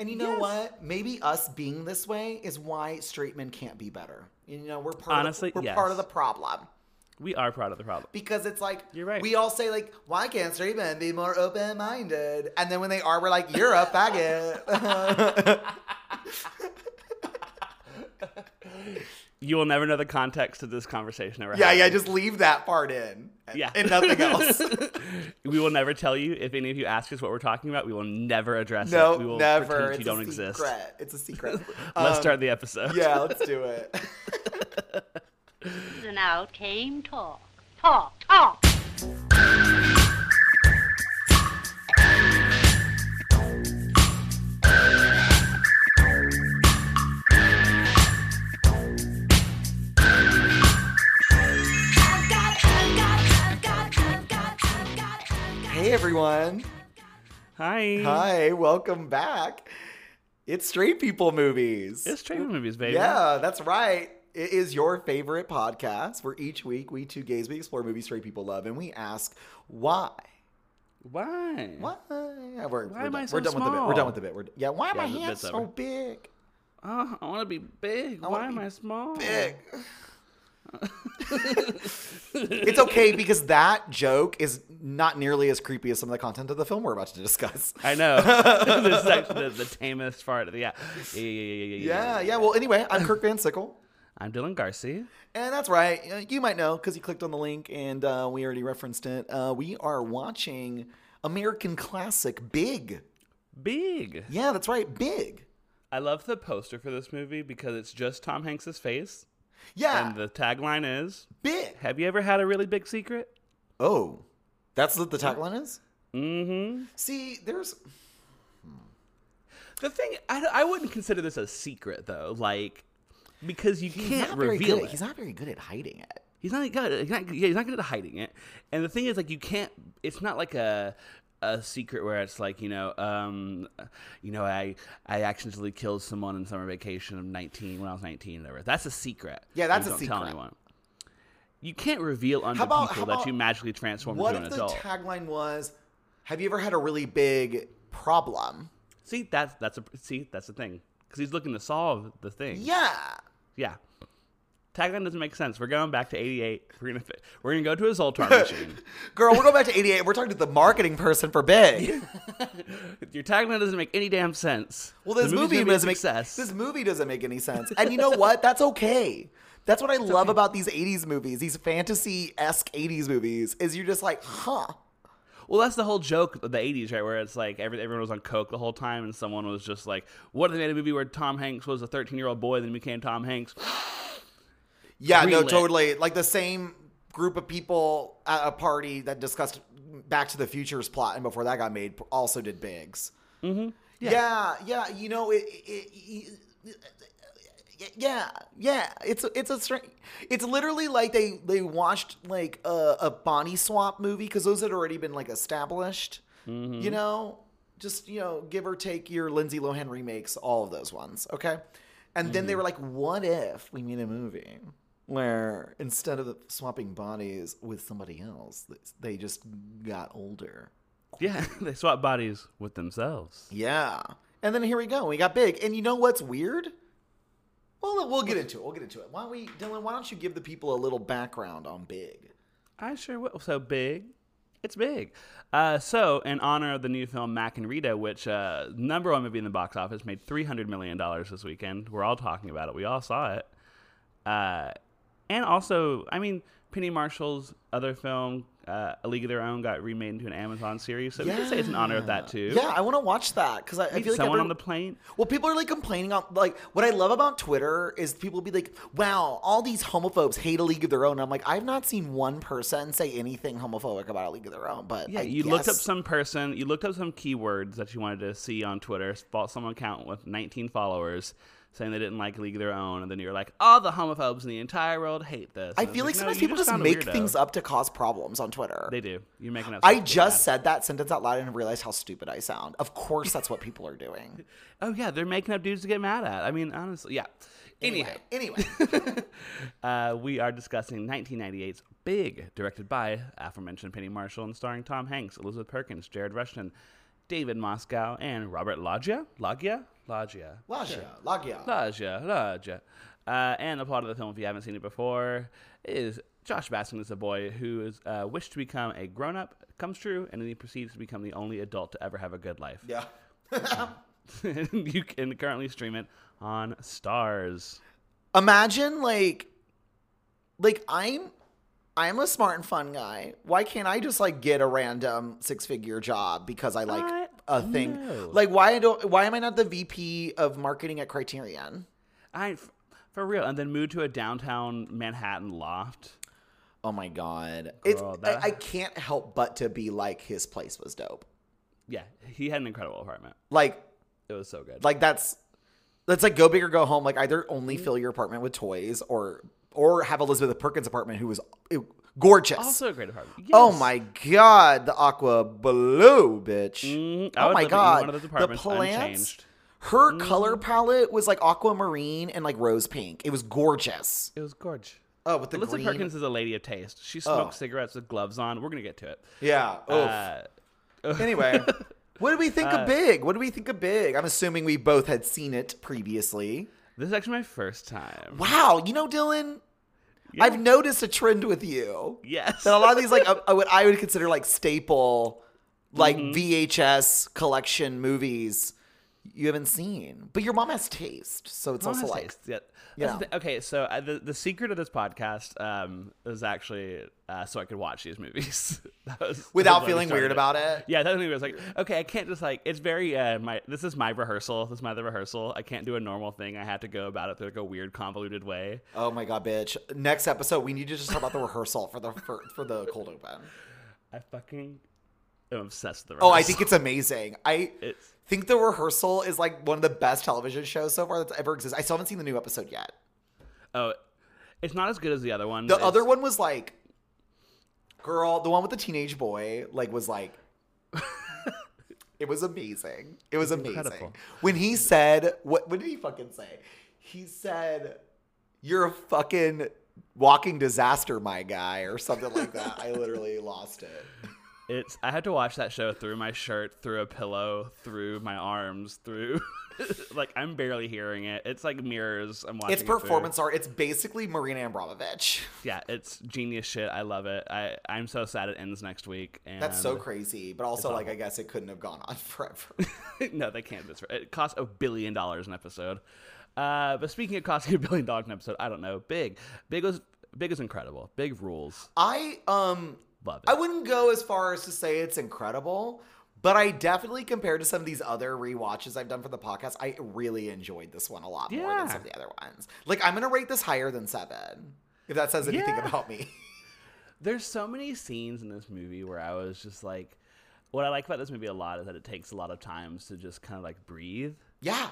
And you know what? Maybe us being this way is why straight men can't be better. You know, we're part part of the problem. We are part of the problem. Because it's like, you're right. We all say, like, why can't straight men be more open-minded? And then when they are, we're like, you're a faggot. You will never know the context of this conversation ever. Yeah, just leave that part in. And nothing else. We will never tell you. If any of you ask us what we're talking about, we will never address it. We will never. Pretend you don't exist. It's a secret. Let's start the episode. Yeah, let's do it. And out came talk. Talk, talk. Hey everyone. Hi. Welcome back. It's Straight People Movies. It's Straight People Movies, baby. Yeah, that's right. It is your favorite podcast where each week we two gays, we explore movies straight people love and we ask why. Why? We're done with the bit. Why am I hands so big? Oh, I want to be big. Why am I small? Big. It's okay because that joke is not nearly as creepy as some of the content of the film we're about to discuss. I know. This is actually the tamest part of the yeah. Well, anyway, I'm Kirk Van Sickle. I'm Dylan Garcia. And that's right. You might know because you clicked on the link and we already referenced it. We are watching American classic Big. Yeah, that's right. Big. I love the poster for this movie because it's just Tom Hanks' face. Yeah. And the tagline is Big. Have you ever had a really big secret? Oh, that's what the tagline is? Mm-hmm. See, there's... The thing, I wouldn't consider this a secret, though. Like... Because you can't reveal it. He's not very good at hiding it. He's not good at hiding it. And the thing is, like, you can't. It's not like a secret where it's like, I accidentally killed someone in summer vacation of 19 when I was 19. Whatever. That's a secret. Yeah, that's a secret. Don't tell anyone. You can't reveal unto people that you magically transform into an adult. What if the tagline was, "Have you ever had a really big problem?" See, that's the thing. Because he's looking to solve the thing. Yeah. Yeah. Tagline doesn't make sense. We're going back to 88. We're gonna go to a Zoltar machine. Girl, we're going back to 88. We're talking to the marketing person for Big. Your tagline doesn't make any damn sense. Well, this movie doesn't make sense. This movie doesn't make any sense. And you know what? That's okay. That's what I love about these 80s movies, these fantasy-esque 80s movies, is you're just like, huh. Well, that's the whole joke of the 80s, right, where it's like everyone was on coke the whole time and someone was just like, what if they made a movie where Tom Hanks was a 13-year-old boy and then became Tom Hanks? Yeah, greenlit. No, totally. Like the same group of people at a party that discussed Back to the Future's plot and before that got made also did Big's. Mm-hmm. Yeah. You know, Yeah. It's literally like they watched like a body swap movie because those had already been like established. Mm-hmm. You know, just give or take your Lindsay Lohan remakes, all of those ones, okay? And then they were like, what if we made a movie where instead of swapping bodies with somebody else, they just got older? Yeah, they swap bodies with themselves. Yeah, and then here we go. We got Big, and you know what's weird? Well, we'll get into it. Dylan, why don't you give the people a little background on Big? I sure will. So Big, it's Big. So in honor of the new film Mac and Rita, which number one movie in the box office, made $300 million this weekend. We're all talking about it. We all saw it. And also, I mean, Penny Marshall's other film, A League of Their Own, got remade into an Amazon series. So we can say it's an honor of that, too. Yeah, I want to watch that. Because I feel like someone on the plane. Well, people are, like, complaining. What I love about Twitter is people will be like, wow, all these homophobes hate A League of Their Own. And I'm like, I've not seen one person say anything homophobic about A League of Their Own. But yeah, you looked up some keywords that you wanted to see on Twitter. Some account with 19 followers. Saying they didn't like A League of Their Own, and then you're like, all the homophobes in the entire world hate this. I feel like sometimes people just make things up to cause problems on Twitter. They do. You're making up stuff. I just said that sentence out loud and realized how stupid I sound. Of course that's what people are doing. Oh, yeah. They're making up dudes to get mad at. I mean, honestly, yeah. Anyway. We are discussing 1998's Big, directed by aforementioned Penny Marshall and starring Tom Hanks, Elizabeth Perkins, Jared Rushton, David Moscow, and Robert Loggia. And the plot of the film, if you haven't seen it before, is Josh Baskin is a boy who is wished to become a grown-up, comes true, and then he proceeds to become the only adult to ever have a good life. Yeah. You can currently stream it on Starz. Imagine, like I'm a smart and fun guy. Why can't I just get a random six-figure job because I like a thing? No. Why am I not the VP of marketing at Criterion? For real, and then moved to a downtown Manhattan loft. Oh my God. Girl, I can't help but to be like, his place was dope. Yeah, he had an incredible apartment. It was so good. That's go big or go home. Either only fill your apartment with toys or have Elizabeth Perkins' apartment, who was gorgeous. Also a great apartment. Yes. Oh my God, the aqua blue, bitch. Oh my God, one of those the plants. Unchanged. Her color palette was aquamarine and rose pink. It was gorgeous. It was gorgeous. Oh, with the Elizabeth green. Perkins is a lady of taste. She smokes cigarettes with gloves on. We're gonna get to it. Yeah. Anyway, what did we think of Big? I'm assuming we both had seen it previously. This is actually my first time. Wow. You know, Dylan, yeah. I've noticed a trend with you. Yes. That a lot of these what I would consider staple VHS collection movies. You haven't seen, but your mom has taste, so it's also like, yeah. Yeah. Okay, so the secret of this podcast is actually so I could watch these movies without feeling weird about it. Yeah, that's when I was like, okay, I can't just it's very this is my rehearsal. I can't do a normal thing. I had to go about it through a weird, convoluted way. Oh my God, bitch! Next episode, we need to just talk about the rehearsal for the cold open. I fucking am obsessed with the rehearsal. Oh, I think it's amazing. I think the rehearsal is one of the best television shows so far that's ever existed. I still haven't seen the new episode yet. Oh, it's not as good as the other one. The other one was girl, the one with the teenage boy, was it was amazing. It was amazing. Incredible. When he said, what did he fucking say? He said, "You're a fucking walking disaster, my guy," or something like that. I literally lost it. I had to watch that show through my shirt, through a pillow, through my arms, through I'm barely hearing it. It's mirrors. I'm watching. It's performance art. It's basically Marina Abramovich. Yeah, it's genius shit. I love it. I'm so sad it ends next week. And that's so crazy. But also I guess it couldn't have gone on forever. No, they can't. It cost $1 billion an episode. But speaking of costing $1 billion an episode, I don't know. Big was incredible. Big rules. Love it. I wouldn't go as far as to say it's incredible, but I definitely, compared to some of these other rewatches I've done for the podcast, I really enjoyed this one a lot more than some of the other ones. I'm going to rate this higher than 7, if that says anything about me. There's so many scenes in this movie where I was just what I like about this movie a lot is that it takes a lot of times to just kind of breathe. Yeah.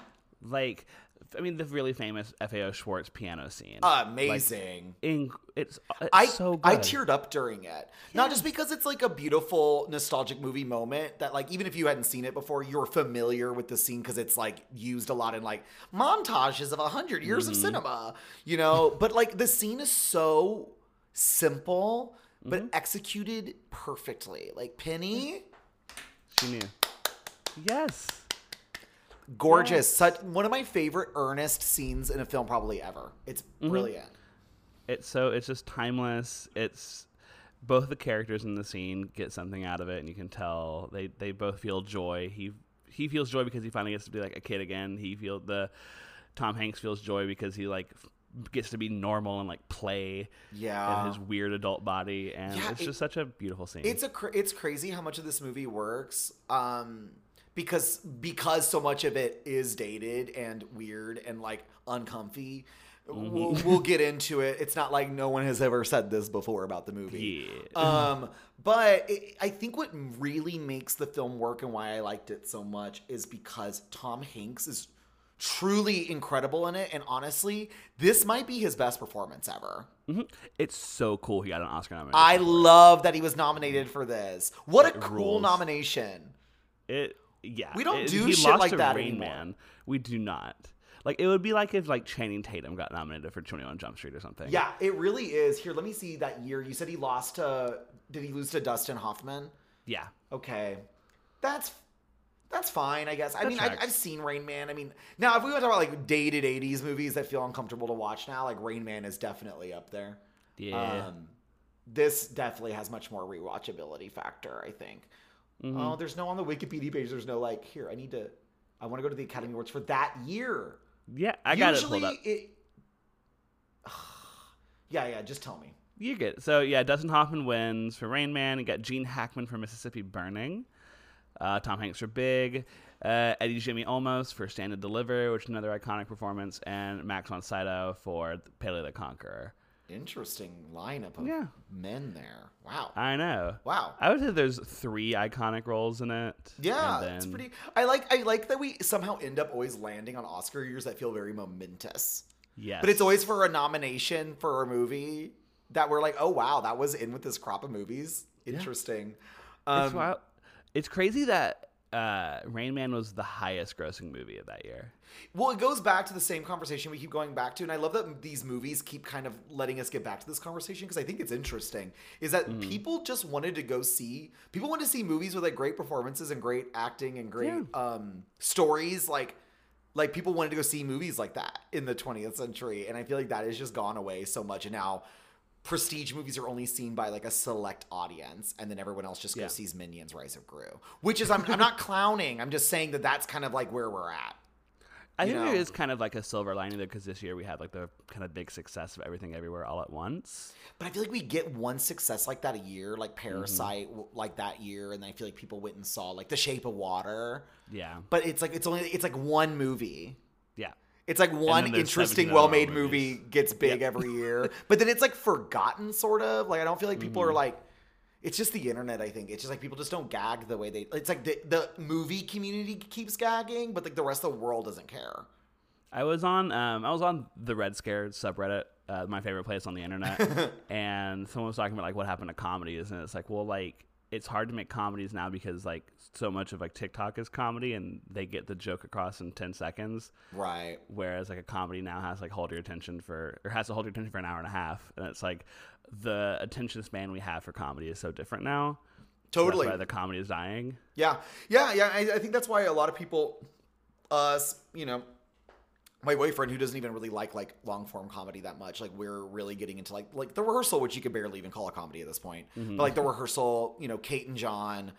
The really famous F.A.O. Schwartz piano scene. Amazing. It's so good. I teared up during it. Yeah. Not just because it's a beautiful, nostalgic movie moment that even if you hadn't seen it before, you're familiar with the scene because it's used a lot in montages of 100 years of cinema, but the scene is so simple, but executed perfectly. Penny. She knew. Yes. Gorgeous. Yes. Such one of my favorite earnest scenes in a film probably ever. It's brilliant. It's just timeless. It's both the characters in the scene get something out of it, and you can tell they both feel joy. He feels joy because he finally gets to be a kid again. Tom Hanks feels joy because he gets to be normal and play in his weird adult body, and it's just such a beautiful scene. It's crazy how much of this movie works. Because so much of it is dated and weird and uncomfy. We'll get into it. It's not no one has ever said this before about the movie. Yeah. But I think what really makes the film work and why I liked it so much is because Tom Hanks is truly incredible in it. And honestly, this might be his best performance ever. It's so cool he got an Oscar nomination. I love that he was nominated for this. What a cool nomination. Yeah, we don't do shit like that anymore. Man. We do not. It would be if Channing Tatum got nominated for 21 Jump Street or something. Yeah, it really is. Here, let me see that year. You said he lost to. Did he lose to Dustin Hoffman? Yeah. Okay, that's That's fine, I guess. I've seen Rain Man. I mean, now if we want to talk about like dated 80s movies that feel uncomfortable to watch now, like Rain Man is definitely up there. Yeah. This definitely has much more rewatchability factor, I think. Mm-hmm. Oh, there's no on the Wikipedia page. There's no like, here, I want to go to the Academy Awards for that year. Yeah, I got it pulled up. Yeah, just tell me. You're good. So, yeah, Dustin Hoffman wins for Rain Man. You got Gene Hackman for Mississippi Burning. Tom Hanks for Big. Jimmy Olmos for Stand and Deliver, which is another iconic performance. And Max von Sydow for Pele the Conqueror. Interesting lineup of men there. Wow. I know. Wow. I would say there's three iconic roles in it. Yeah, it's pretty. I like that we somehow end up always landing on Oscar years that feel very momentous. Yes. But it's always for a nomination for a movie that we're like, oh wow, that was in with this crop of movies. Interesting. Yeah. It's wild. It's crazy that Rain Man was the highest grossing movie of that year. Well, it goes back to the same conversation we keep going back to, and I love that these movies keep kind of letting us get back to this conversation because I think it's interesting, is that people just wanted to go see, people wanted to see movies with like great performances and great acting and great stories. Like people wanted to go see movies like that in the 20th century, and I feel like that has just gone away so much, and now prestige movies are only seen by like a select audience, and then everyone else just goes sees Minions: Rise of Gru, which is I'm not clowning. I'm just saying that's kind of like where we're at. I think there is kind of like a silver lining there because this year we had like the kind of big success of Everything Everywhere All at Once. But I feel like we get one success like that a year, like Parasite, like that year, and I feel like people went and saw like The Shape of Water. Yeah, but it's like one movie. Yeah. It's like one interesting, well-made movie gets big every year. But then it's like forgotten, sort of. Like I don't feel like people are like – it's just the internet, I think. It's just like people just don't gag the way they – it's like the movie community keeps gagging, but like the rest of the world doesn't care. I was on the Red Scare subreddit, my favorite place on the internet, and someone was talking about like what happened to comedies. And it's like, well, like it's hard to make comedies now because like so much of like TikTok is comedy and they get the joke across in 10 seconds. Right. Whereas like a comedy now has like has to hold your attention for an hour and a half. And it's like the attention span we have for comedy is so different now. Totally. So that's why the comedy is dying. Yeah. Yeah. Yeah. I think that's why a lot of people, my boyfriend, who doesn't even really like long-form comedy that much, like, we're really getting into, like The Rehearsal, which you could barely even call a comedy at this point. Mm-hmm. But, like, The Rehearsal, Kate and John,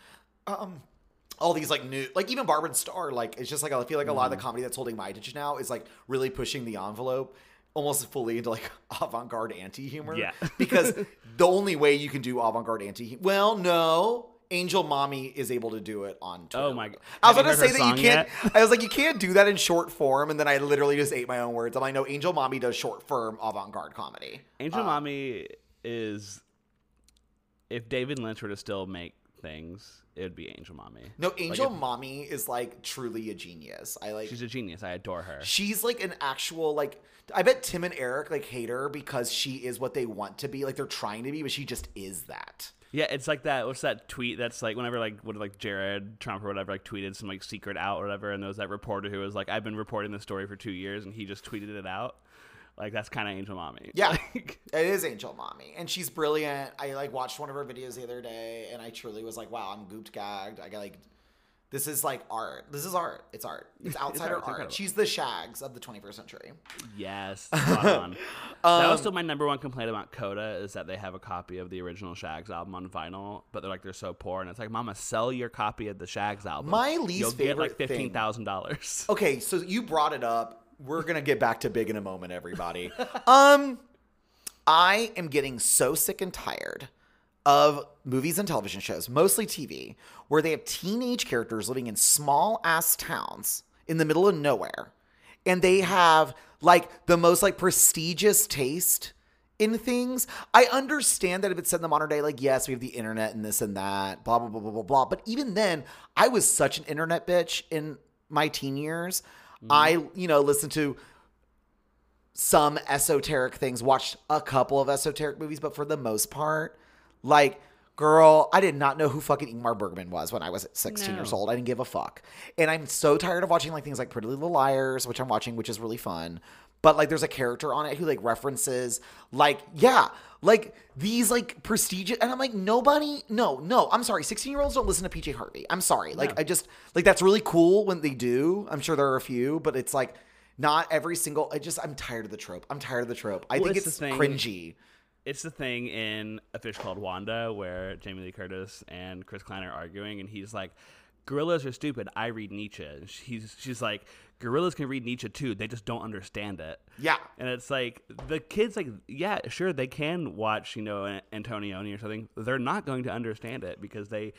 all these, like, new – like, even Barb and Star, like, it's just, like, I feel like a lot of the comedy that's holding my attention now is, like, really pushing the envelope almost fully into, like, avant-garde anti-humor. Yeah. Because the only way you can do avant-garde anti-humor – well, no – Angel Mommy is able to do it on Twitter. Oh my God. I was going to say that you can't. I was like, you can't do that in short form. And then I literally just ate my own words. I'm like, no, Angel Mommy does short form avant-garde comedy. Angel Mommy is, if David Lynch were to still make things, it would be Angel Mommy. No, Mommy is like truly a genius. She's a genius. I adore her. She's like an actual, like, I bet Tim and Eric like hate her because she is what they want to be. Like they're trying to be, but she just is that. Yeah, it's like that. What's that tweet? That's like whenever like what like Jared Trump or whatever like tweeted some like secret out or whatever, and there was that reporter who was like, "I've been reporting this story for 2 years," and he just tweeted it out. Like that's kind of Angel Mommy. Yeah, like, it is Angel Mommy, and she's brilliant. I like watched one of her videos the other day, and I truly was like, "Wow, I'm gooped gagged." I got like, this is like art. This is art. It's art. It's outsider art. She's the Shags of the 21st century. Yes. That was still my number one complaint about Coda is that they have a copy of the original Shags album on vinyl, but they're so poor. And it's like, Mama, sell your copy of the Shags album. My least favorite thing. You'll get like $15,000. Okay, so you brought it up. We're going to get back to Big in a moment, everybody. I am getting so sick and tired of movies and television shows, mostly TV, where they have teenage characters living in small-ass towns in the middle of nowhere. And they have, like, the most, like, prestigious taste in things. I understand that if it's set in the modern day, like, yes, we have the internet and this and that, blah, blah, blah, blah, blah, blah. But even then, I was such an internet bitch in my teen years. Mm-hmm. I, listened to some esoteric things, watched a couple of esoteric movies, but for the most part, like Girl, I did not know who fucking Ingmar Bergman was when I was 16 years old. I didn't give a fuck. And I'm so tired of watching like things like Pretty Little Liars, which I'm watching, which is really fun. But like there's a character on it who like references like, yeah, like these like prestigious. And I'm like, nobody. No. I'm sorry. 16-year-olds don't listen to PJ Harvey. I'm sorry. Like, I just like that's really cool when they do. I'm sure there are a few, but it's like not every single. I'm tired of the trope. I think it's cringy. It's the thing in A Fish Called Wanda where Jamie Lee Curtis and Chris Klein are arguing, and he's like, gorillas are stupid. I read Nietzsche. And she's like, gorillas can read Nietzsche too. They just don't understand it. Yeah. And it's like, the kids, like, yeah, sure, they can watch, you know, Antonioni or something. They're not going to understand it because they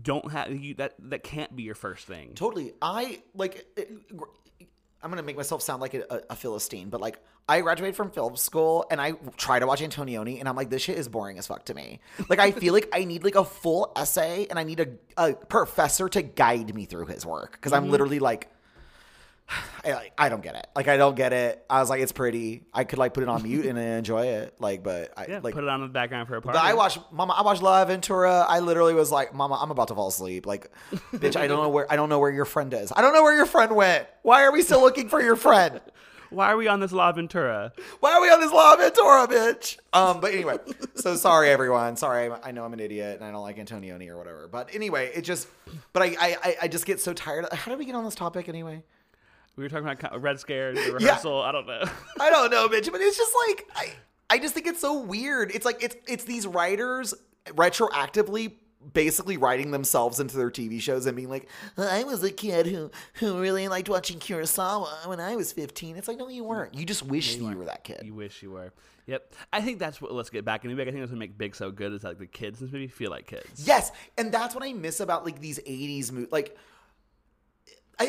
don't have – that can't be your first thing. Totally. I'm going to make myself sound like a Philistine, but like I graduated from film school and I try to watch Antonioni and I'm like, this shit is boring as fuck to me. Like I feel like I need like a full essay and I need a professor to guide me through his work because I'm literally like, I don't get it. Like I don't get it. I was like, it's pretty. I could like put it on mute and enjoy it. Like, but I put it on in the background for a party. But I watched La Ventura. I literally was like, Mama, I'm about to fall asleep. Like, bitch, I don't know where your friend is. I don't know where your friend went. Why are we still looking for your friend? Why are we on this La Ventura? Bitch? But anyway, so sorry, everyone. Sorry, I know I'm an idiot and I don't like Antonioni or whatever. But anyway, I just get so tired. How did we get on this topic anyway? We were talking about Red Scare, the rehearsal. Yeah. I don't know, bitch. But it's just like, I just think it's so weird. It's like, it's these writers retroactively basically writing themselves into their TV shows and being like, I was a kid who really liked watching Kurosawa when I was 15. It's like, no, you weren't. You just wish you were that kid. You wish you were. Yep. I think that's what, let's get back into Big. I think that's what makes Big so good is that, like, the kids in this movie feel like kids. Yes. And that's what I miss about like these 80s movies. Like,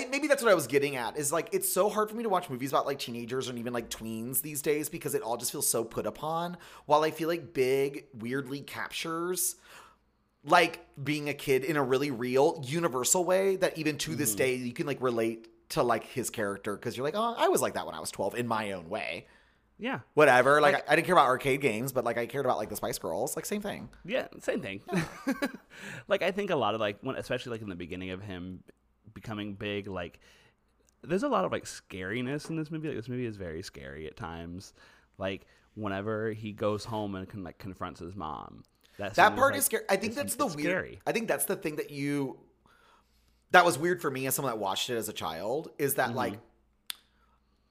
maybe that's what I was getting at is like, it's so hard for me to watch movies about like teenagers and even like tweens these days because it all just feels so put upon, while I feel like Big weirdly captures like being a kid in a really real universal way that even to this day you can like relate to like his character because you're like, oh, I was like that when I was 12 in my own way. Yeah. Whatever. Like I didn't care about arcade games, but like I cared about like the Spice Girls. Like same thing. Yeah. Same thing. Yeah. Like I think a lot of like, especially like in the beginning of him becoming big, like there's a lot of like scariness in this movie. Like this movie is very scary at times. Like whenever he goes home and confronts his mom, that part is scary. I think that's the weird. I think that's the thing that was weird for me as someone that watched it as a child is that like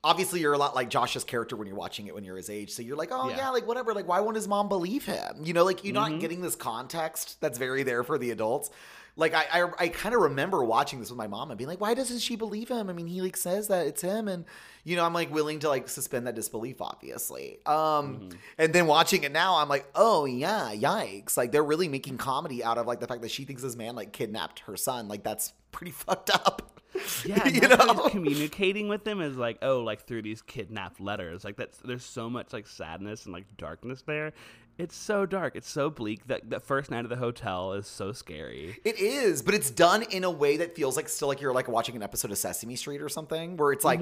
obviously you're a lot like Josh's character when you're watching it when you're his age, so you're like, oh yeah, like whatever, like why won't his mom believe him? You know, like you're not getting this context that's very there for the adults. Like, I kind of remember watching this with my mom and being like, why doesn't she believe him? I mean, he, like, says that it's him. And, you know, I'm, like, willing to, like, suspend that disbelief, obviously. And then watching it now, I'm like, oh, yeah, yikes. Like, they're really making comedy out of, like, the fact that she thinks this man, like, kidnapped her son. Like, that's pretty fucked up. Yeah, you know? Communicating with them is, like, oh, like, through these kidnapped letters. Like, there's so much, like, sadness and, like, darkness there. It's so dark. It's so bleak. That first night at the hotel is so scary. It is, but it's done in a way that feels like still like you're like watching an episode of Sesame Street or something where it's like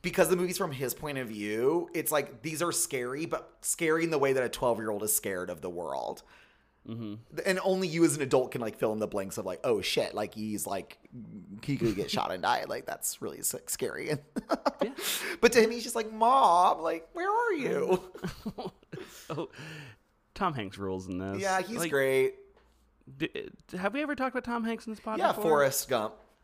because the movie's from his point of view, it's like these are scary, but scary in the way that a 12-year-old is scared of the world. And only you as an adult can like fill in the blanks of like, oh shit, like he's like he could get shot and die. Like that's really like, scary. Yeah. But to him, he's just like, Mom, like where are you? So Tom Hanks rules in this. Yeah, he's like, great. Have we ever talked about Tom Hanks in this podcast? Yeah, before?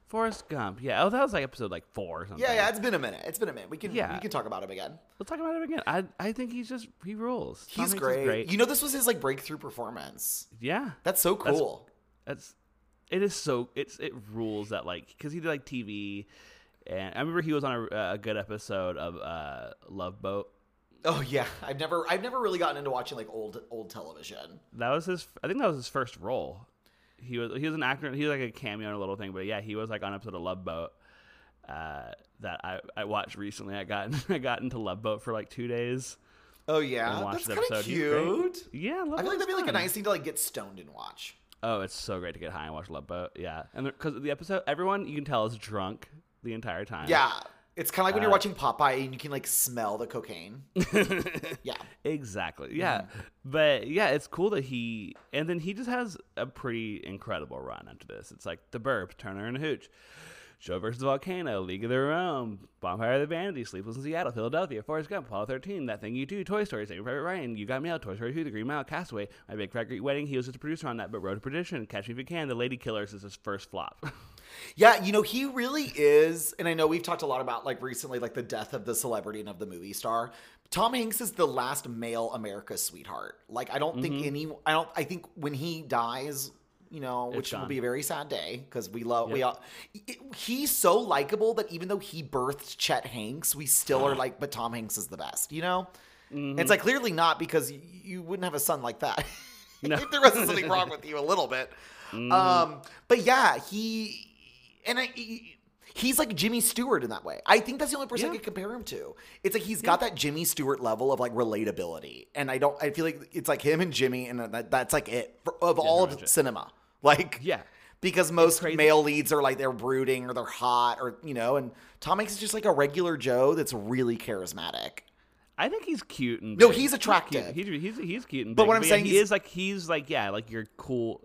Forrest Gump. Yeah. Oh, that was like episode like 4 or something. Yeah, It's been a minute. We can talk about him again. Let's talk about him again. I think he rules. He's great. You know, this was his like breakthrough performance. Yeah. That's so cool. It rules that like because he did like TV, and I remember he was on a good episode of Love Boat. Oh yeah, I've never really gotten into watching like old television. I think that was his first role. He was an actor. He was like a cameo in a little thing, but yeah, he was like on an episode of Love Boat that I watched recently. I got into Love Boat for like 2 days. Oh yeah, that's kind of cute. Yeah, I feel like that'd be like a nice thing to like get stoned and watch. Oh, it's so great to get high and watch Love Boat. Yeah, and because the episode, everyone you can tell is drunk the entire time. Yeah. It's kind of like when you're watching Popeye and you can like smell the cocaine. Yeah. Exactly. Yeah. Mm-hmm. But yeah, it's cool that he, and then he just has a pretty incredible run after this. It's like The Burbs, Turner and Hooch, Joe versus Volcano, League of Their Own, Bonfire of the Vanities, Sleepless in Seattle, Philadelphia, Forrest Gump, Apollo 13, That Thing You Do, Toy Story, Saving Private Ryan, You Got Mail, Toy Story 2, The Green Mile, Castaway, My Big Fat Greek Wedding. He was just a producer on that, but Road to Perdition, Catch Me If You Can, The Lady Killers is his first flop. Yeah, you know, he really is, and I know we've talked a lot about, like, recently, like, the death of the celebrity and of the movie star. Tom Hanks is the last male America sweetheart. Like, I don't think any, I think when he dies, you know, it's which done. Will be a very sad day because we love, we all, he's so likable that even though he birthed Chet Hanks, we still are like, but Tom Hanks is the best, you know? Mm-hmm. It's like, clearly not, because you wouldn't have a son like that. No. If there wasn't something wrong with you a little bit. Mm-hmm. But yeah, he's like Jimmy Stewart in that way. I think that's the only person I could compare him to. It's like he's got that Jimmy Stewart level of like relatability, and I feel like it's like him and Jimmy, and that's like it of all of cinema. Like because most male leads are like they're brooding or they're hot or you know, and Tom Hanks is just like a regular Joe that's really charismatic. I think he's cute and big. No, he's attractive. He's cute and big. But what I'm saying is like your cool.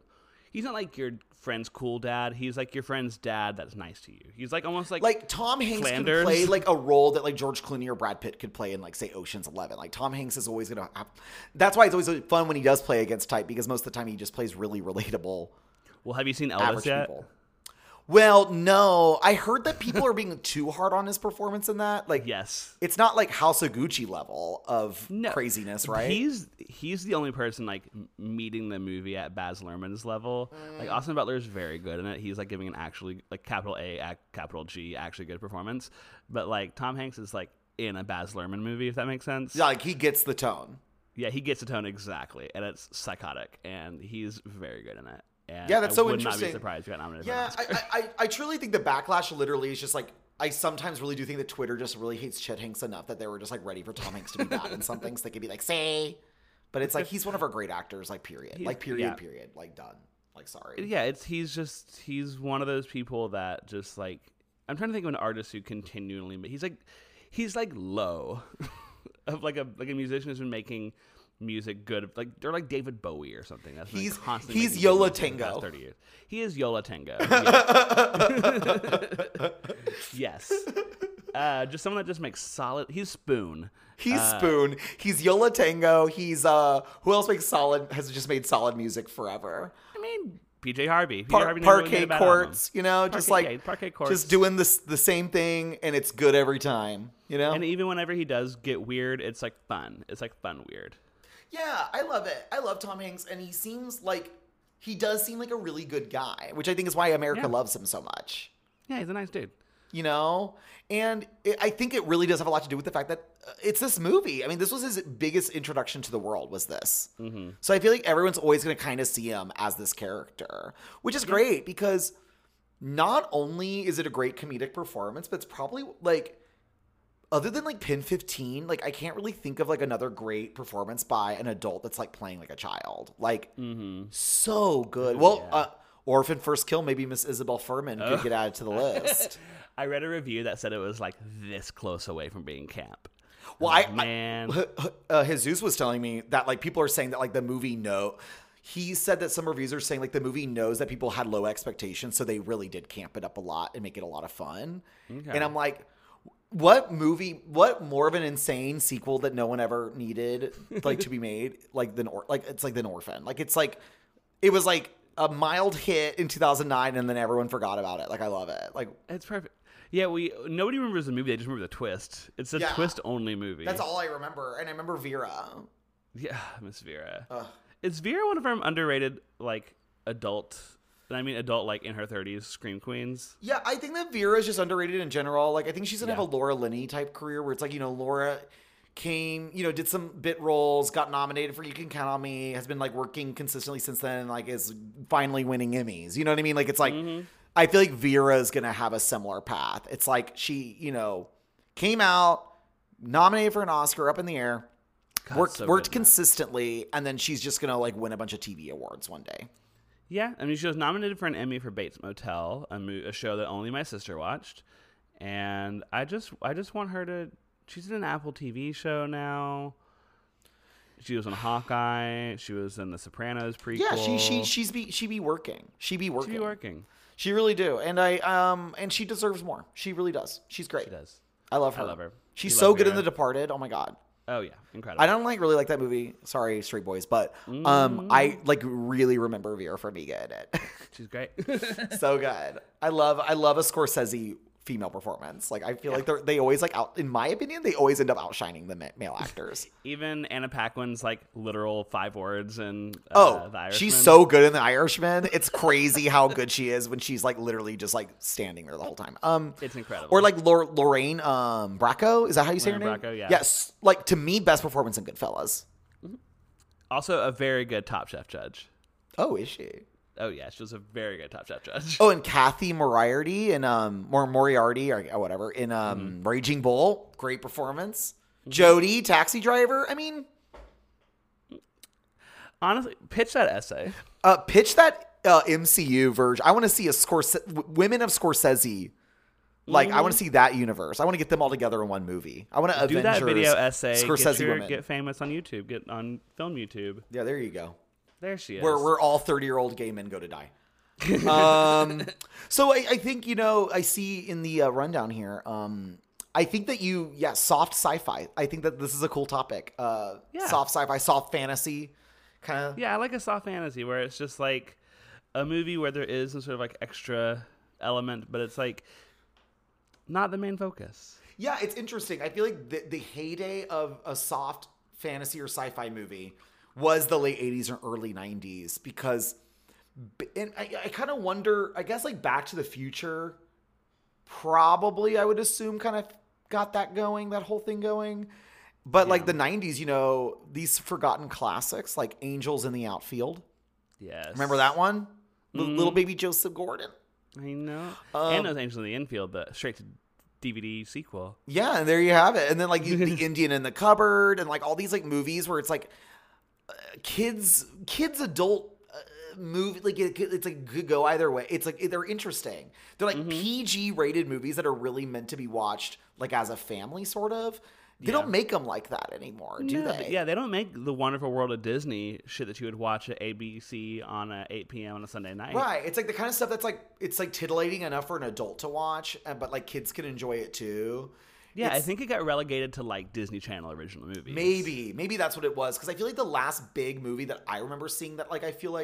He's not like your friend's cool dad. He's like your friend's dad that's nice to you. He's like almost like Tom Hanks can play like a role that like George Clooney or Brad Pitt could play in like say Ocean's 11. Like Tom Hanks is always gonna. That's why it's always fun when he does play against type, because most of the time he just plays really relatable. Well, have you seen Elvis yet? People. Well, no. I heard that people are being too hard on his performance in that. Like, yes, it's not like House of Gucci level of craziness, right? He's the only person like meeting the movie at Baz Luhrmann's level. Like Austin Butler's very good in it. He's like giving an actually like capital A, capital G, actually good performance. But like Tom Hanks is like in a Baz Luhrmann movie, if that makes sense. Yeah, like he gets the tone. Yeah, he gets the tone exactly, and it's psychotic, and he's very good in it. And yeah, that's so interesting. I would not be surprised you got nominated. Yeah, I truly think the backlash literally is just like, I sometimes really do think that Twitter just really hates Chet Hanks enough that they were just like ready for Tom Hanks to be bad in some things. So they could be like, say, but it's like, he's one of our great actors, like period. He's, like period, period, like done. Like, sorry. Yeah, he's one of those people that just like, I'm trying to think of an artist who continually, but he's like low of like a musician who's been making music good, like they're like David Bowie or something. That's constantly he's Yo La Tengo. 30 years. He is Yo La Tengo. Yes. Yes. Just someone that just makes solid. He's Spoon. He's Spoon. He's Yo La Tengo. He's who else makes solid? Has just made solid music forever. I mean, PJ Harvey. Parquet Courts. You know, just Parquet Courts. Just doing the same thing, and it's good every time. You know, and even whenever he does get weird, it's like fun. It's like fun weird. Yeah, I love it. I love Tom Hanks, and he does seem like a really good guy, which I think is why America loves him so much. Yeah, he's a nice dude. You know? And I think it really does have a lot to do with the fact that it's this movie. I mean, this was his biggest introduction to the world, was this. Mm-hmm. So I feel like everyone's always going to kind of see him as this character, which is great, because not only is it a great comedic performance, but it's probably, like... Other than, like, Pin 15, like, I can't really think of, like, another great performance by an adult that's, like, playing, like, a child. Like, so good. Well, Orphan First Kill, maybe Miss Isabel Furman could get added to the list. I read a review that said it was, like, this close away from being camp. Well, Jesus was telling me that, like, people are saying that, like, the movie He said that some reviews are saying, like, the movie knows that people had low expectations, so they really did camp it up a lot and make it a lot of fun. Okay. And I'm like... What more of an insane sequel that no one ever needed, like, to be made, like, it's like an Orphan. Like, it's like, it was like a mild hit in 2009 and then everyone forgot about it. Like, I love it. Like, it's perfect. Yeah, nobody remembers the movie. They just remember the twist. It's a twist only movie. That's all I remember. And I remember Vera. Yeah, Miss Vera. Is Vera one of our underrated, like, adult... And I mean adult, like, in her 30s, scream queens. Yeah, I think that Vera's just underrated in general. Like, I think she's going to have a Laura Linney-type career where it's like, you know, Laura came, you know, did some bit roles, got nominated for You Can Count on Me, has been, like, working consistently since then, and, like, is finally winning Emmys. You know what I mean? Like, it's like, I feel like Vera's going to have a similar path. It's like she, you know, came out, nominated for an Oscar, up in the air, worked consistently, and then she's just going to, like, win a bunch of TV awards one day. Yeah, I mean, she was nominated for an Emmy for Bates Motel, a show that only my sister watched, And I just want her to. She's in an Apple TV show now. She was on Hawkeye. She was in The Sopranos prequel. Yeah, she be working. She be working. She really do. And I she deserves more. She really does. She's great. She does. I love her. She's so good in The Departed. Oh my God. Oh yeah, incredible. I don't really like that movie. Sorry, straight boys, but I really remember Vera Farmiga in it. She's great. So good. I love a Scorsese female performance. Like I feel like they always in my opinion, they always end up outshining the male actors. Even Anna Paquin's literal 5 words in The Irishman. She's so good in The Irishman. It's crazy how good she is when she's literally just standing there the whole time. It's incredible. Or Lorraine Bracco, is that how you say her name? Bracco, yeah. Yes, to me, best performance in Goodfellas. Mm-hmm. Also a very good Top Chef judge. Oh, is she? Oh, yeah. She was a very good Top Chef judge. Oh, and Kathy Moriarty in Moriarty or whatever in Raging Bull. Great performance. Mm-hmm. Jodie, Taxi Driver. I mean. Honestly, pitch that essay. Pitch that MCU version. I want to see a Women of Scorsese. I want to see that universe. I want to get them all together in one movie. I want to do Avengers. Do that video essay. Scorsese women. Get famous on YouTube. Get on film YouTube. Yeah, there you go. There she is. We're all 30-year-old gay men go to die. So I think, I see in the rundown here, I think that soft sci-fi. I think that this is a cool topic. Soft sci-fi, soft fantasy kind of. Yeah, I like a soft fantasy where it's just a movie where there is some sort of extra element, but it's not the main focus. Yeah, it's interesting. I feel like the heyday of a soft fantasy or sci-fi movie was the late 80s or early 90s because – and I kind of wonder – I guess Back to the Future probably I would assume kind of got that whole thing going. But the 90s, these forgotten classics like Angels in the Outfield. Yes. Remember that one? Little baby Joseph Gordon. I know. And those Angels in the Infield, but straight to – DVD sequel. Yeah, and there you have it. And then The Indian in the Cupboard and all these movies where it's kids adult movie it could go either way. It's they're interesting. They're PG rated movies that are really meant to be watched as a family sort of. They don't make them like that anymore, do they? Yeah, they don't make the Wonderful World of Disney shit that you would watch at ABC on 8 p.m. on a Sunday night. Right. It's the kind of stuff that's it's titillating enough for an adult to watch, but kids can enjoy it too. Yeah, I think it got relegated to Disney Channel original movies. Maybe that's what it was because I feel the last big movie that I remember seeing that I feel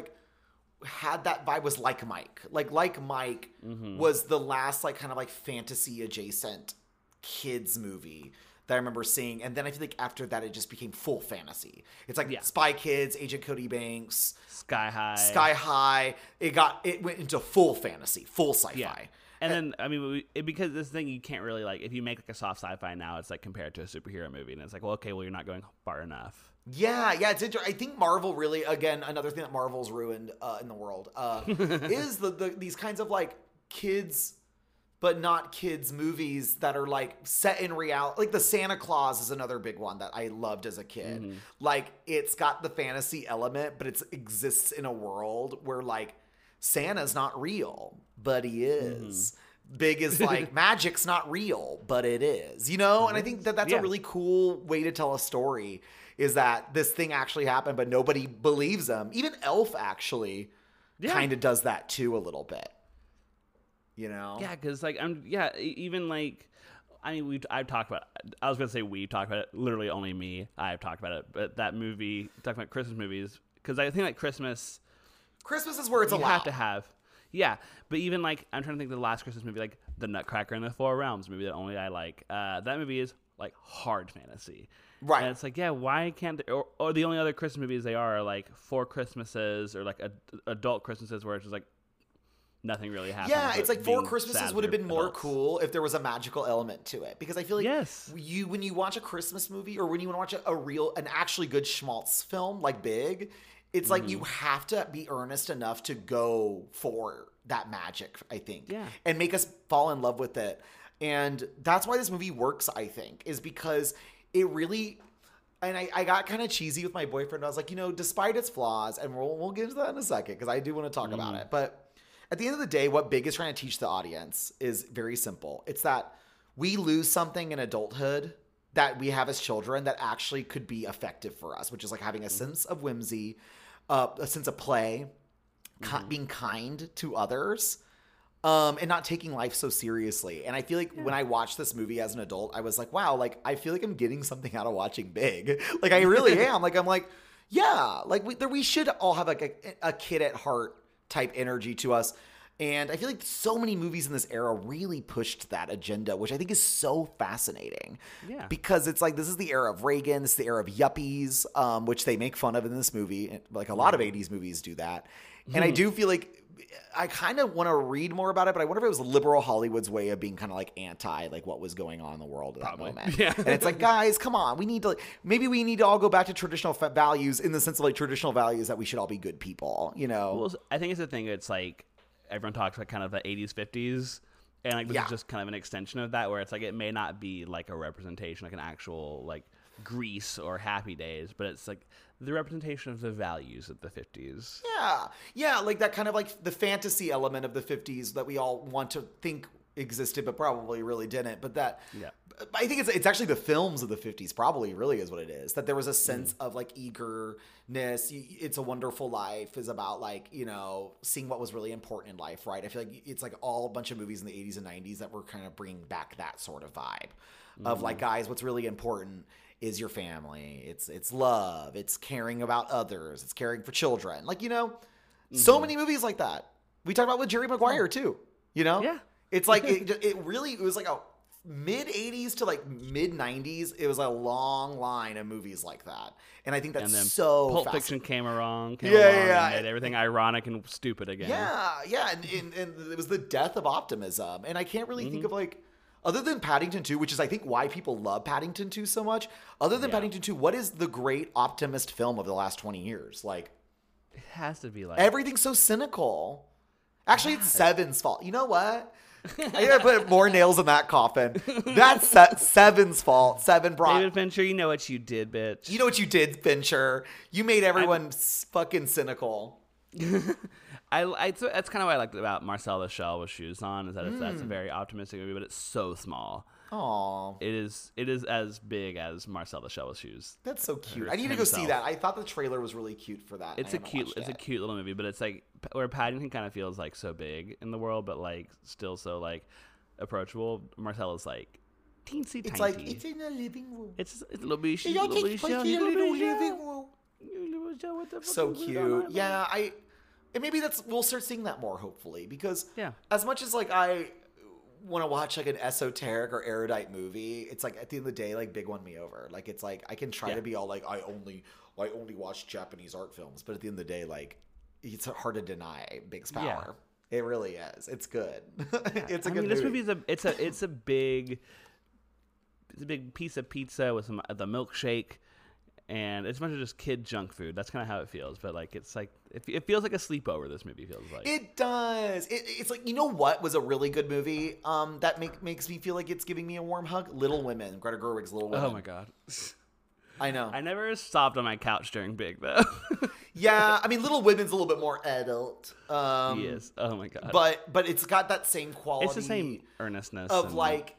had that vibe was Like Mike. Like Mike was the last kind of fantasy adjacent kids movie that I remember seeing. And then I feel after that, it just became full fantasy. It's Spy Kids, Agent Cody Banks. Sky High. It went into full fantasy, full sci-fi. Yeah. And then, I mean, because this thing you can't really, if you make, a soft sci-fi now, it's, compared to a superhero movie. And it's you're not going far enough. Yeah, it's interesting. I think Marvel really, again, another thing that Marvel's ruined in the world is these kinds of, kids but not kids movies that are set in reality. The Santa Claus is another big one that I loved as a kid. Mm-hmm. It's got the fantasy element, but it exists in a world where Santa's not real, but he is. Mm-hmm. Big is magic's not real, but it is, And I think that's a really cool way to tell a story is that this thing actually happened, but nobody believes them. Even Elf actually kind of does that too a little bit. Yeah, because I've talked about it. I was going to say we talked about it. Literally only me. I've talked about it. But that movie, talking about Christmas movies, because I think Christmas is where it's allowed. You have to have. Yeah. But even I'm trying to think of the last Christmas movie, The Nutcracker and the Four Realms movie that only I like. That movie is hard fantasy. Right. And it's why can't they, or the only other Christmas movies they are Four Christmases or adult Christmases where it's just nothing really happens. Yeah, it's Four Christmases would have been more cool if there was a magical element to it. Because I feel when you watch a Christmas movie or when you want to watch an actually good schmaltz film, Big, it's you have to be earnest enough to go for that magic, I think. Yeah. And make us fall in love with it. And that's why this movie works, I think, is because it really... And I got kind of cheesy with my boyfriend. I was despite its flaws, and we'll get into that in a second because I do want to talk about it, but... At the end of the day, what Big is trying to teach the audience is very simple. It's that we lose something in adulthood that we have as children that actually could be effective for us, which is like having a sense of whimsy, a sense of play, being kind to others, and not taking life so seriously. And I feel like when I watched this movie as an adult, I was like, wow, like I feel like I'm getting something out of watching Big. Like I really am. Like I'm like, yeah, like we should all have like a kid at heart type energy to us. And I feel like so many movies in this era really pushed that agenda, which I think is so fascinating. Yeah. Because it's like, this is the era of Reagan. This is the era of yuppies, which they make fun of in this movie. Like a lot of 80s movies do that. And I do feel like I kind of want to read more about it, but I wonder if it was liberal Hollywood's way of being kind of like anti, like what was going on in the world at that moment. Yeah. And it's like, guys, come on. We need to, maybe we need to all go back to traditional values in the sense of like traditional values that we should all be good people, you know? Well, I think it's the thing. It's like, everyone talks like kind of the 80s, 50s, and like this is just kind of an extension of that, where it's like it may not be like a representation, like an actual like Grease or Happy Days, but it's like the representation of the values of the 50s. Yeah, yeah, like that kind of like the fantasy element of the 50s that we all want to think existed, but probably really didn't. But that, I think it's actually the films of the 50s probably really is what it is. That there was a sense of like eagerness. It's a Wonderful Life is about like, you know, seeing what was really important in life, right? I feel like it's like all a bunch of movies in the 80s and 90s that were kind of bringing back that sort of vibe of like, guys, what's really important is your family. It's love. It's caring about others. It's caring for children. Like, you know, so many movies like that. We talked about with Jerry Maguire too, you know? Yeah. It's like, it really, it was like a mid 80s to like mid 90s. It was a long line of movies like that. And I think that's so Pulp Fiction came along and made everything ironic and stupid again. Yeah. Yeah. And it was the death of optimism. And I can't really think of like, other than Paddington 2, which is I think why people love Paddington 2 so much. Other than Paddington 2, what is the great optimist film of the last 20 years? Like, it has to be like everything's so cynical. Actually, it's Seven's fault. You know what? I gotta put more nails in that coffin. That's Seven's fault. Seven brought David Fincher. You know what you did, bitch. You know what you did, Fincher. You made everyone fucking cynical. That's kind of what I liked about Marcel the Shell with Shoes On, is that that's a very optimistic movie, but it's so small. Aww. It is as big as Marcel the Shell with Shoes. That's so cute. I need to go see that. I thought the trailer was really cute for that. It's a cute little movie, but it's like where Paddington kind of feels like so big in the world, but like still so like approachable. Marcel is like teensy tiny. It's like it's in a living room. It's little so cute. Yeah, and maybe that's, we'll start seeing that more hopefully, because as much as like I want to watch like an esoteric or erudite movie, it's like at the end of the day, like Big won me over. Like it's like I can try to be all like I only watch Japanese art films, but at the end of the day, like it's hard to deny Big's power. It really is. It's good. It's a good movie. This movie is a big piece of pizza with some the milkshake. And it's a bunch of just kid junk food. That's kind of how it feels. But like, it's like, it feels like a sleepover. This movie feels like it does. It's like, you know what was a really good movie? That makes me feel like it's giving me a warm hug. Little Women, Greta Gerwig's Little Women. Oh my God. I know. I never stopped on my couch during Big though. Yeah, I mean, Little Women's a little bit more adult. Yes. Oh my God. But it's got that same quality. It's the same earnestness of like.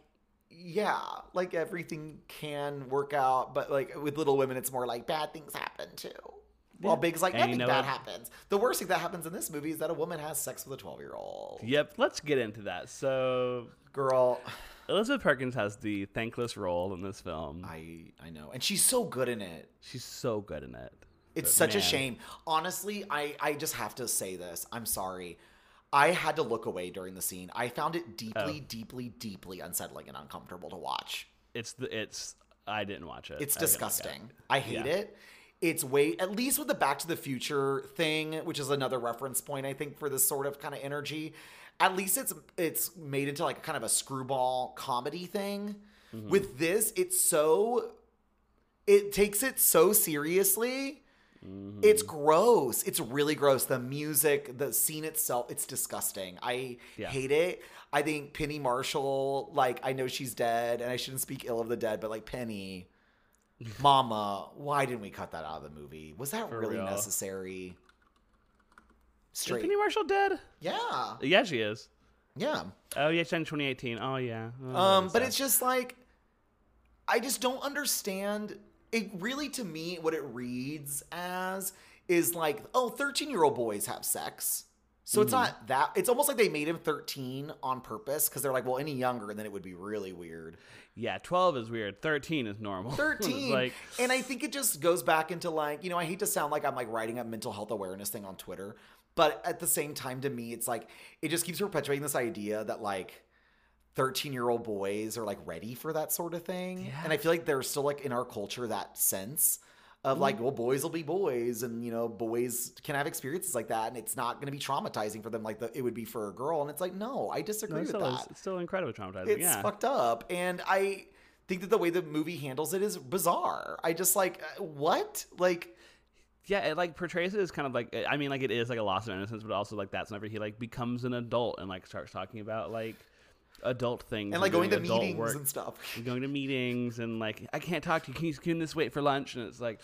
Yeah, like everything can work out, but like with Little Women, it's more like bad things happen too. Yeah. While Big's like, nothing bad happens. The worst thing that happens in this movie is that a woman has sex with a 12-year-old. Yep, let's get into that. So, girl, Elizabeth Perkins has the thankless role in this film. I know, and she's so good in it. She's so good in it. It's such a shame. Honestly, I just have to say this. I'm sorry. I had to look away during the scene. I found it deeply unsettling and uncomfortable to watch. I didn't watch it. It's disgusting. I hate it. It's at least with the Back to the Future thing, which is another reference point, I think, for this sort of kind of energy. At least it's made into like kind of a screwball comedy thing. Mm-hmm. With this, it takes it so seriously. Mm-hmm. It's gross. It's really gross. The music, the scene itself, it's disgusting. I hate it. I think Penny Marshall, like, I know she's dead and I shouldn't speak ill of the dead, but like Penny, Mama, why didn't we cut that out of the movie? Was that really necessary? Is Penny Marshall dead? Yeah. Yeah, she is. Yeah. Oh, yeah, it's in 2018. Oh, yeah. Oh, but it's just like, I just don't understand. It really, to me, what it reads as is like, oh, 13-year-old boys have sex. So it's not that. It's almost like they made him 13 on purpose because they're like, well, any younger, then it would be really weird. Yeah, 12 is weird. 13 is normal. 13. Like... And I think it just goes back into like, you know, I hate to sound like I'm like writing a mental health awareness thing on Twitter. But at the same time, to me, it's like, it just keeps perpetuating this idea that like 13-year-old boys are like ready for that sort of thing. Yeah. And I feel like there's still like in our culture that sense of like, well, boys will be boys, and, you know, boys can have experiences like that, and it's not going to be traumatizing for them like it would be for a girl. And it's like, no, I disagree with that. It's still incredibly traumatizing. It's fucked up. And I think that the way the movie handles it is bizarre. I just like, what? Like... Yeah, it, like, portrays it as kind of, like, I mean, like, it is, like, a loss of innocence, but also, like, that's whenever he, like, becomes an adult and, like, starts talking about, like, adult things. And, like, going to meetings and stuff. And going to meetings and, like, I can't talk to you. Can this wait for lunch? And it's, like...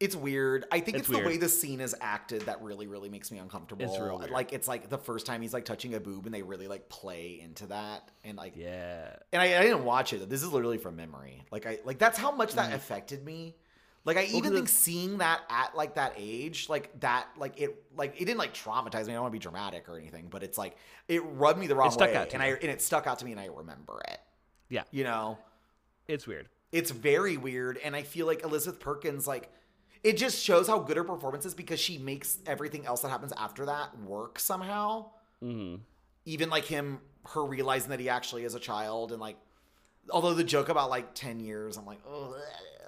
It's weird. I think it's the way the scene is acted that really, really makes me uncomfortable. It's real weird. Like, it's, like, the first time he's, like, touching a boob and they really, like, play into that. And, like... Yeah. And I didn't watch it. This is literally from memory. Like, that's how much that affected me. Like, I even think seeing that at, like, that age, like, that, like, it didn't, like, traumatize me. I don't want to be dramatic or anything, but it's, like, it rubbed me the wrong way. And it stuck out to me, and I remember it. Yeah. You know? It's weird. It's very weird, and I feel like Elizabeth Perkins, like, it just shows how good her performance is because she makes everything else that happens after that work somehow. Mm-hmm. Even, like, her realizing that he actually is a child, and, like, although the joke about, like, 10 years, I'm like, oh,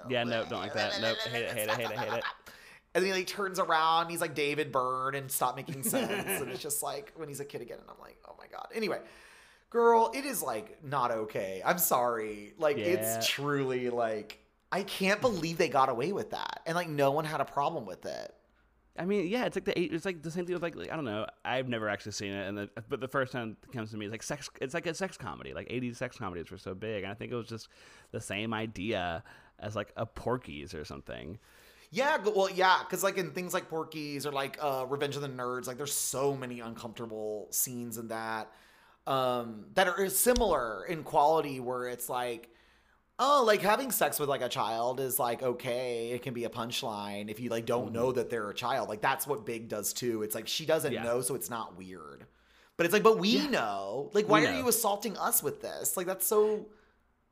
yeah, no, don't like that. Nope. Hate it. And then he like turns around and he's like David Byrne and Stop Making Sense. And it's just like when he's a kid again and I'm like, oh my God. Anyway, girl, it is like not okay. I'm sorry. Like it's truly like, I can't believe they got away with that. And like no one had a problem with it. I mean, yeah, it's like it's like the same thing with like I don't know. I've never actually seen it, but the first time it comes to me, it's like sex. It's like a sex comedy. Like 80s sex comedies were so big, and I think it was just the same idea as like a Porky's or something. Yeah, well, yeah, because like in things like Porky's or like Revenge of the Nerds, like there's so many uncomfortable scenes in that that are similar in quality, where it's like, oh, like having sex with like a child is like, okay, it can be a punchline if you like don't know that they're a child. Like that's what Big does too. It's like, she doesn't know. So it's not weird, but it's like, but we know, like, why are you assaulting us with this? Like, that's so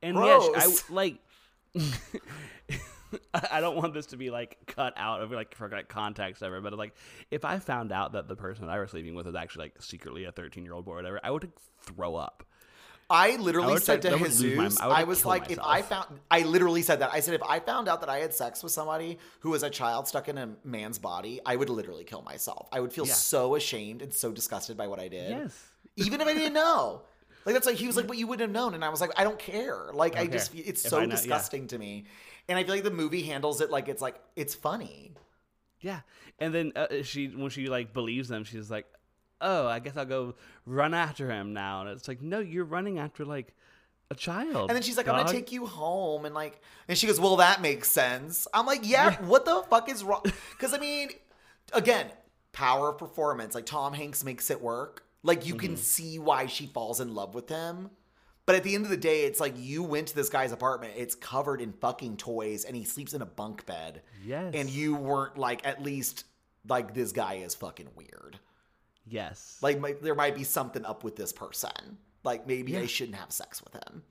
gross. Yeah, I like, I don't want this to be like cut out of like for like context ever, but like if I found out that the person that I was sleeping with is actually like secretly a 13-year-old boy or whatever, I would throw up. I literally said to Jesus, I was like, myself. I literally said that. I said, if I found out that I had sex with somebody who was a child stuck in a man's body, I would literally kill myself. I would feel so ashamed and so disgusted by what I did. Yes. Even if I didn't know. Like, that's like, he was like, but you wouldn't have known. And I was like, I don't care. Like, I just, it's so disgusting to me. And I feel like the movie handles it like, it's funny. Yeah. And then when she like believes them, she's like, oh, I guess I'll go run after him now. And it's like, no, you're running after, like, a child. And then she's like, I'm going to take you home. And, like, and she goes, well, that makes sense. I'm like, yeah, what the fuck is wrong? Because, I mean, again, power of performance. Like, Tom Hanks makes it work. Like, you can see why she falls in love with him. But at the end of the day, it's like, you went to this guy's apartment. It's covered in fucking toys. And he sleeps in a bunk bed. Yes. And you weren't, like, at least, like, this guy is fucking weird. Yes. Like, there might be something up with this person. Like, maybe I shouldn't have sex with him.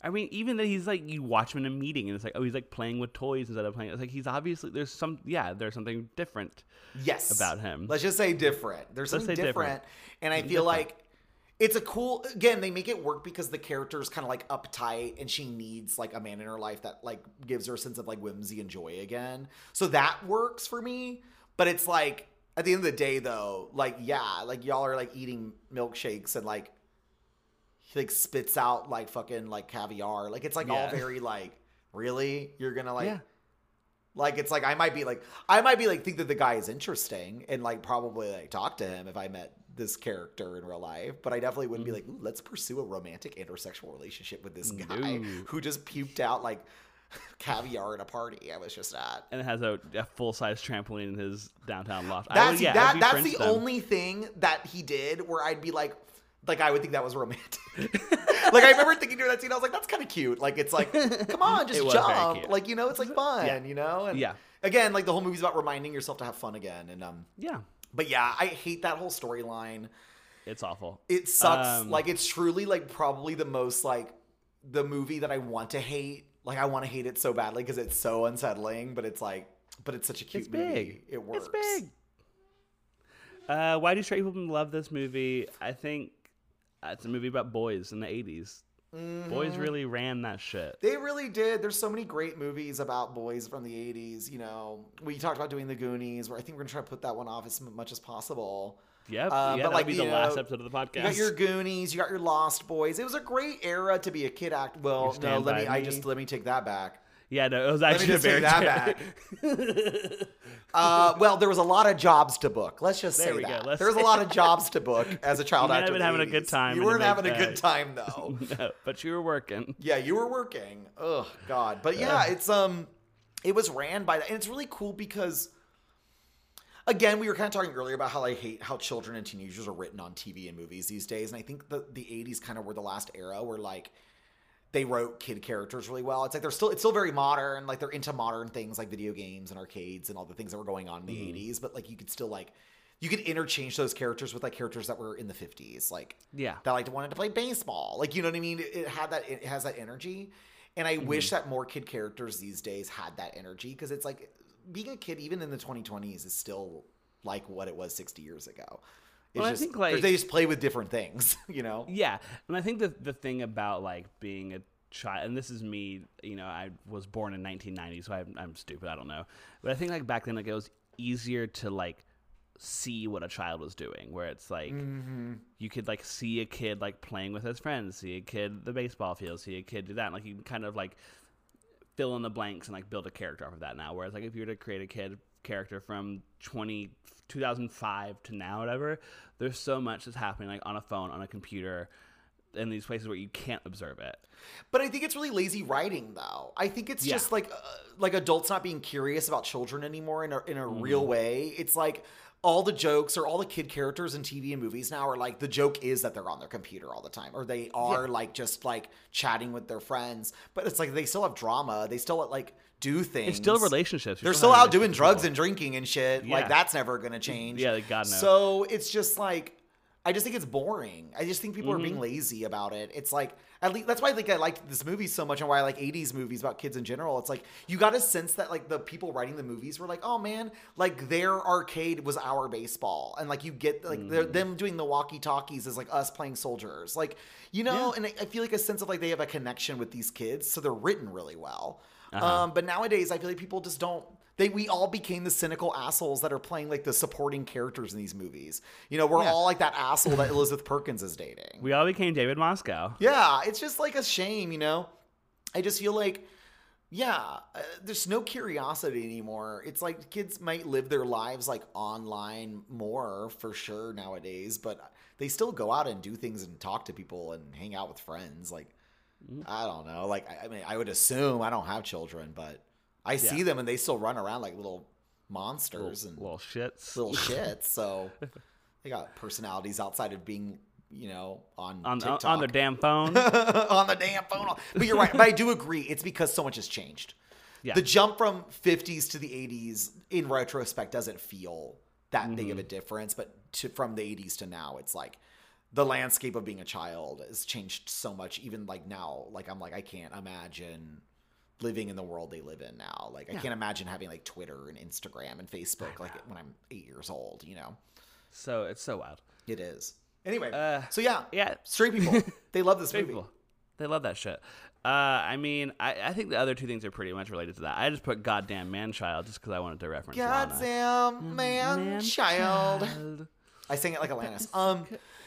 I mean, even that he's like, you watch him in a meeting and it's like, oh, he's like playing with toys instead of playing. It's like, he's obviously, there's something different about him. Let's just say different. There's something different. And I feel like it's a cool, again, they make it work because the character is kind of like uptight and she needs like a man in her life that like gives her a sense of like whimsy and joy again. So that works for me. But it's like, at the end of the day, though, like, yeah, like, y'all are, like, eating milkshakes and, like, he, like, spits out, like, fucking, like, caviar. Like, it's, like, all very, like, really? You're gonna, like... Yeah. Like, it's, like, I might be, like, think that the guy is interesting and, like, probably, like, talk to him if I met this character in real life. But I definitely wouldn't be, like, ooh, let's pursue a romantic intersexual relationship with this guy who just puked out, like... caviar at a party. I was just at, and it has a full-size trampoline in his downtown loft. That's the only thing that he did where I'd be like, like I would think that was romantic. Like I remember thinking during that scene, I was like, that's kind of cute. Like it's like, come on, just jump. Like, you know, it's like fun, you know? And again, like the whole movie's about reminding yourself to have fun again. And but yeah, I hate that whole storyline. It's awful. It sucks. Like it's truly like probably the most like the movie that I want to hate. Like I want to hate it so badly because it's so unsettling, but it's like, but it's such a cute movie. It works. It's big. Why do straight people love this movie? I think it's a movie about boys in the 80s. Mm-hmm. Boys really ran that shit. They really did. There's so many great movies about boys from the 80s. You know, we talked about doing The Goonies, where I think we're going to try to put that one off as much as possible. Yep. Yeah, but that'll be the last episode of the podcast. You got your Goonies. You got your Lost Boys. It was a great era to be a kid actor. Well, no, let me take that back. Yeah, no, it was actually a very bad. Well, there was a lot of jobs to book. Let's just say that. There was a lot of jobs to book as a child actor. You weren't having a good time. You weren't having a good time, though. No, but you were working. Yeah, you were working. Oh, God. But yeah, it's it was ran by that. And it's really cool because, again, we were kind of talking earlier about how I hate how children and teenagers are written on TV and movies these days. And I think the 80s kind of were the last era where, like, they wrote kid characters really well. It's like it's still very modern. Like they're into modern things like video games and arcades and all the things that were going on in the 80s. But like you could still like you could interchange those characters with like characters that were in the 50s. Like that like wanted to play baseball. Like you know what I mean? It has that energy. And I wish that more kid characters these days had that energy because it's like being a kid even in the 2020s is still like what it was 60 years ago. Well, just, I think like they just play with different things, you know? Yeah. And I think the thing about like being a child, and this is me, you know, I was born in 1990, so I'm stupid. I don't know. But I think like back then, like it was easier to like see what a child was doing where it's like, you could like see a kid like playing with his friends, see a kid at the baseball field, see a kid do that. And, like you can kind of like fill in the blanks and like build a character off of that now. Whereas like if you were to create a kid character from 2005 to now, whatever, there's so much that's happening like on a phone, on a computer, in these places where you can't observe it. But I think it's really lazy writing, though. I think it's just like adults not being curious about children anymore in a real way. It's like all the jokes or all the kid characters in TV and movies now are like the joke is that they're on their computer all the time, or they are like just like chatting with their friends. But it's like they still have drama. They still like do things. It's still relationships. They're still out doing drugs and drinking and shit. Yeah. Like that's never going to change. Yeah, God knows. So it's just like, I just think it's boring. I just think people are being lazy about it. It's like, at least that's why I think I liked this movie so much and why I like 80s movies about kids in general. It's like, you got a sense that like the people writing the movies were like, oh man, like their arcade was our baseball. And like you get like them doing the walkie talkies is like us playing soldiers. Like, you know, and I feel like a sense of like they have a connection with these kids. So they're written really well. But nowadays I feel like people just don't, we all became the cynical assholes that are playing like the supporting characters in these movies. You know, we're all like that asshole that Elizabeth Perkins is dating. We all became David Moscow. Yeah. It's just like a shame, you know, I just feel like, there's no curiosity anymore. It's like kids might live their lives like online more for sure nowadays, but they still go out and do things and talk to people and hang out with friends. Like, I don't know. Like, I mean, I would assume I don't have children, but I see them and they still run around like little monsters and little shits. So they got personalities outside of being, you know, on TikTok. On their damn phone. On the damn phone. But you're right. But I do agree. It's because so much has changed. Yeah. The jump from 50s to the 80s in retrospect doesn't feel that big of a difference. But from the 80s to now, it's like, the landscape of being a child has changed so much, even like now, like I'm like, I can't imagine living in the world they live in now. Like I can't imagine having like Twitter and Instagram and Facebook, like when I'm 8 years old, you know? So it's so wild. It is. Anyway. So yeah. Straight people. They love this movie. People. They love that shit. I mean, I think the other two things are pretty much related to that. I just put goddamn man-child just because I wanted to reference goddamn man-child. I sang it like Alanis.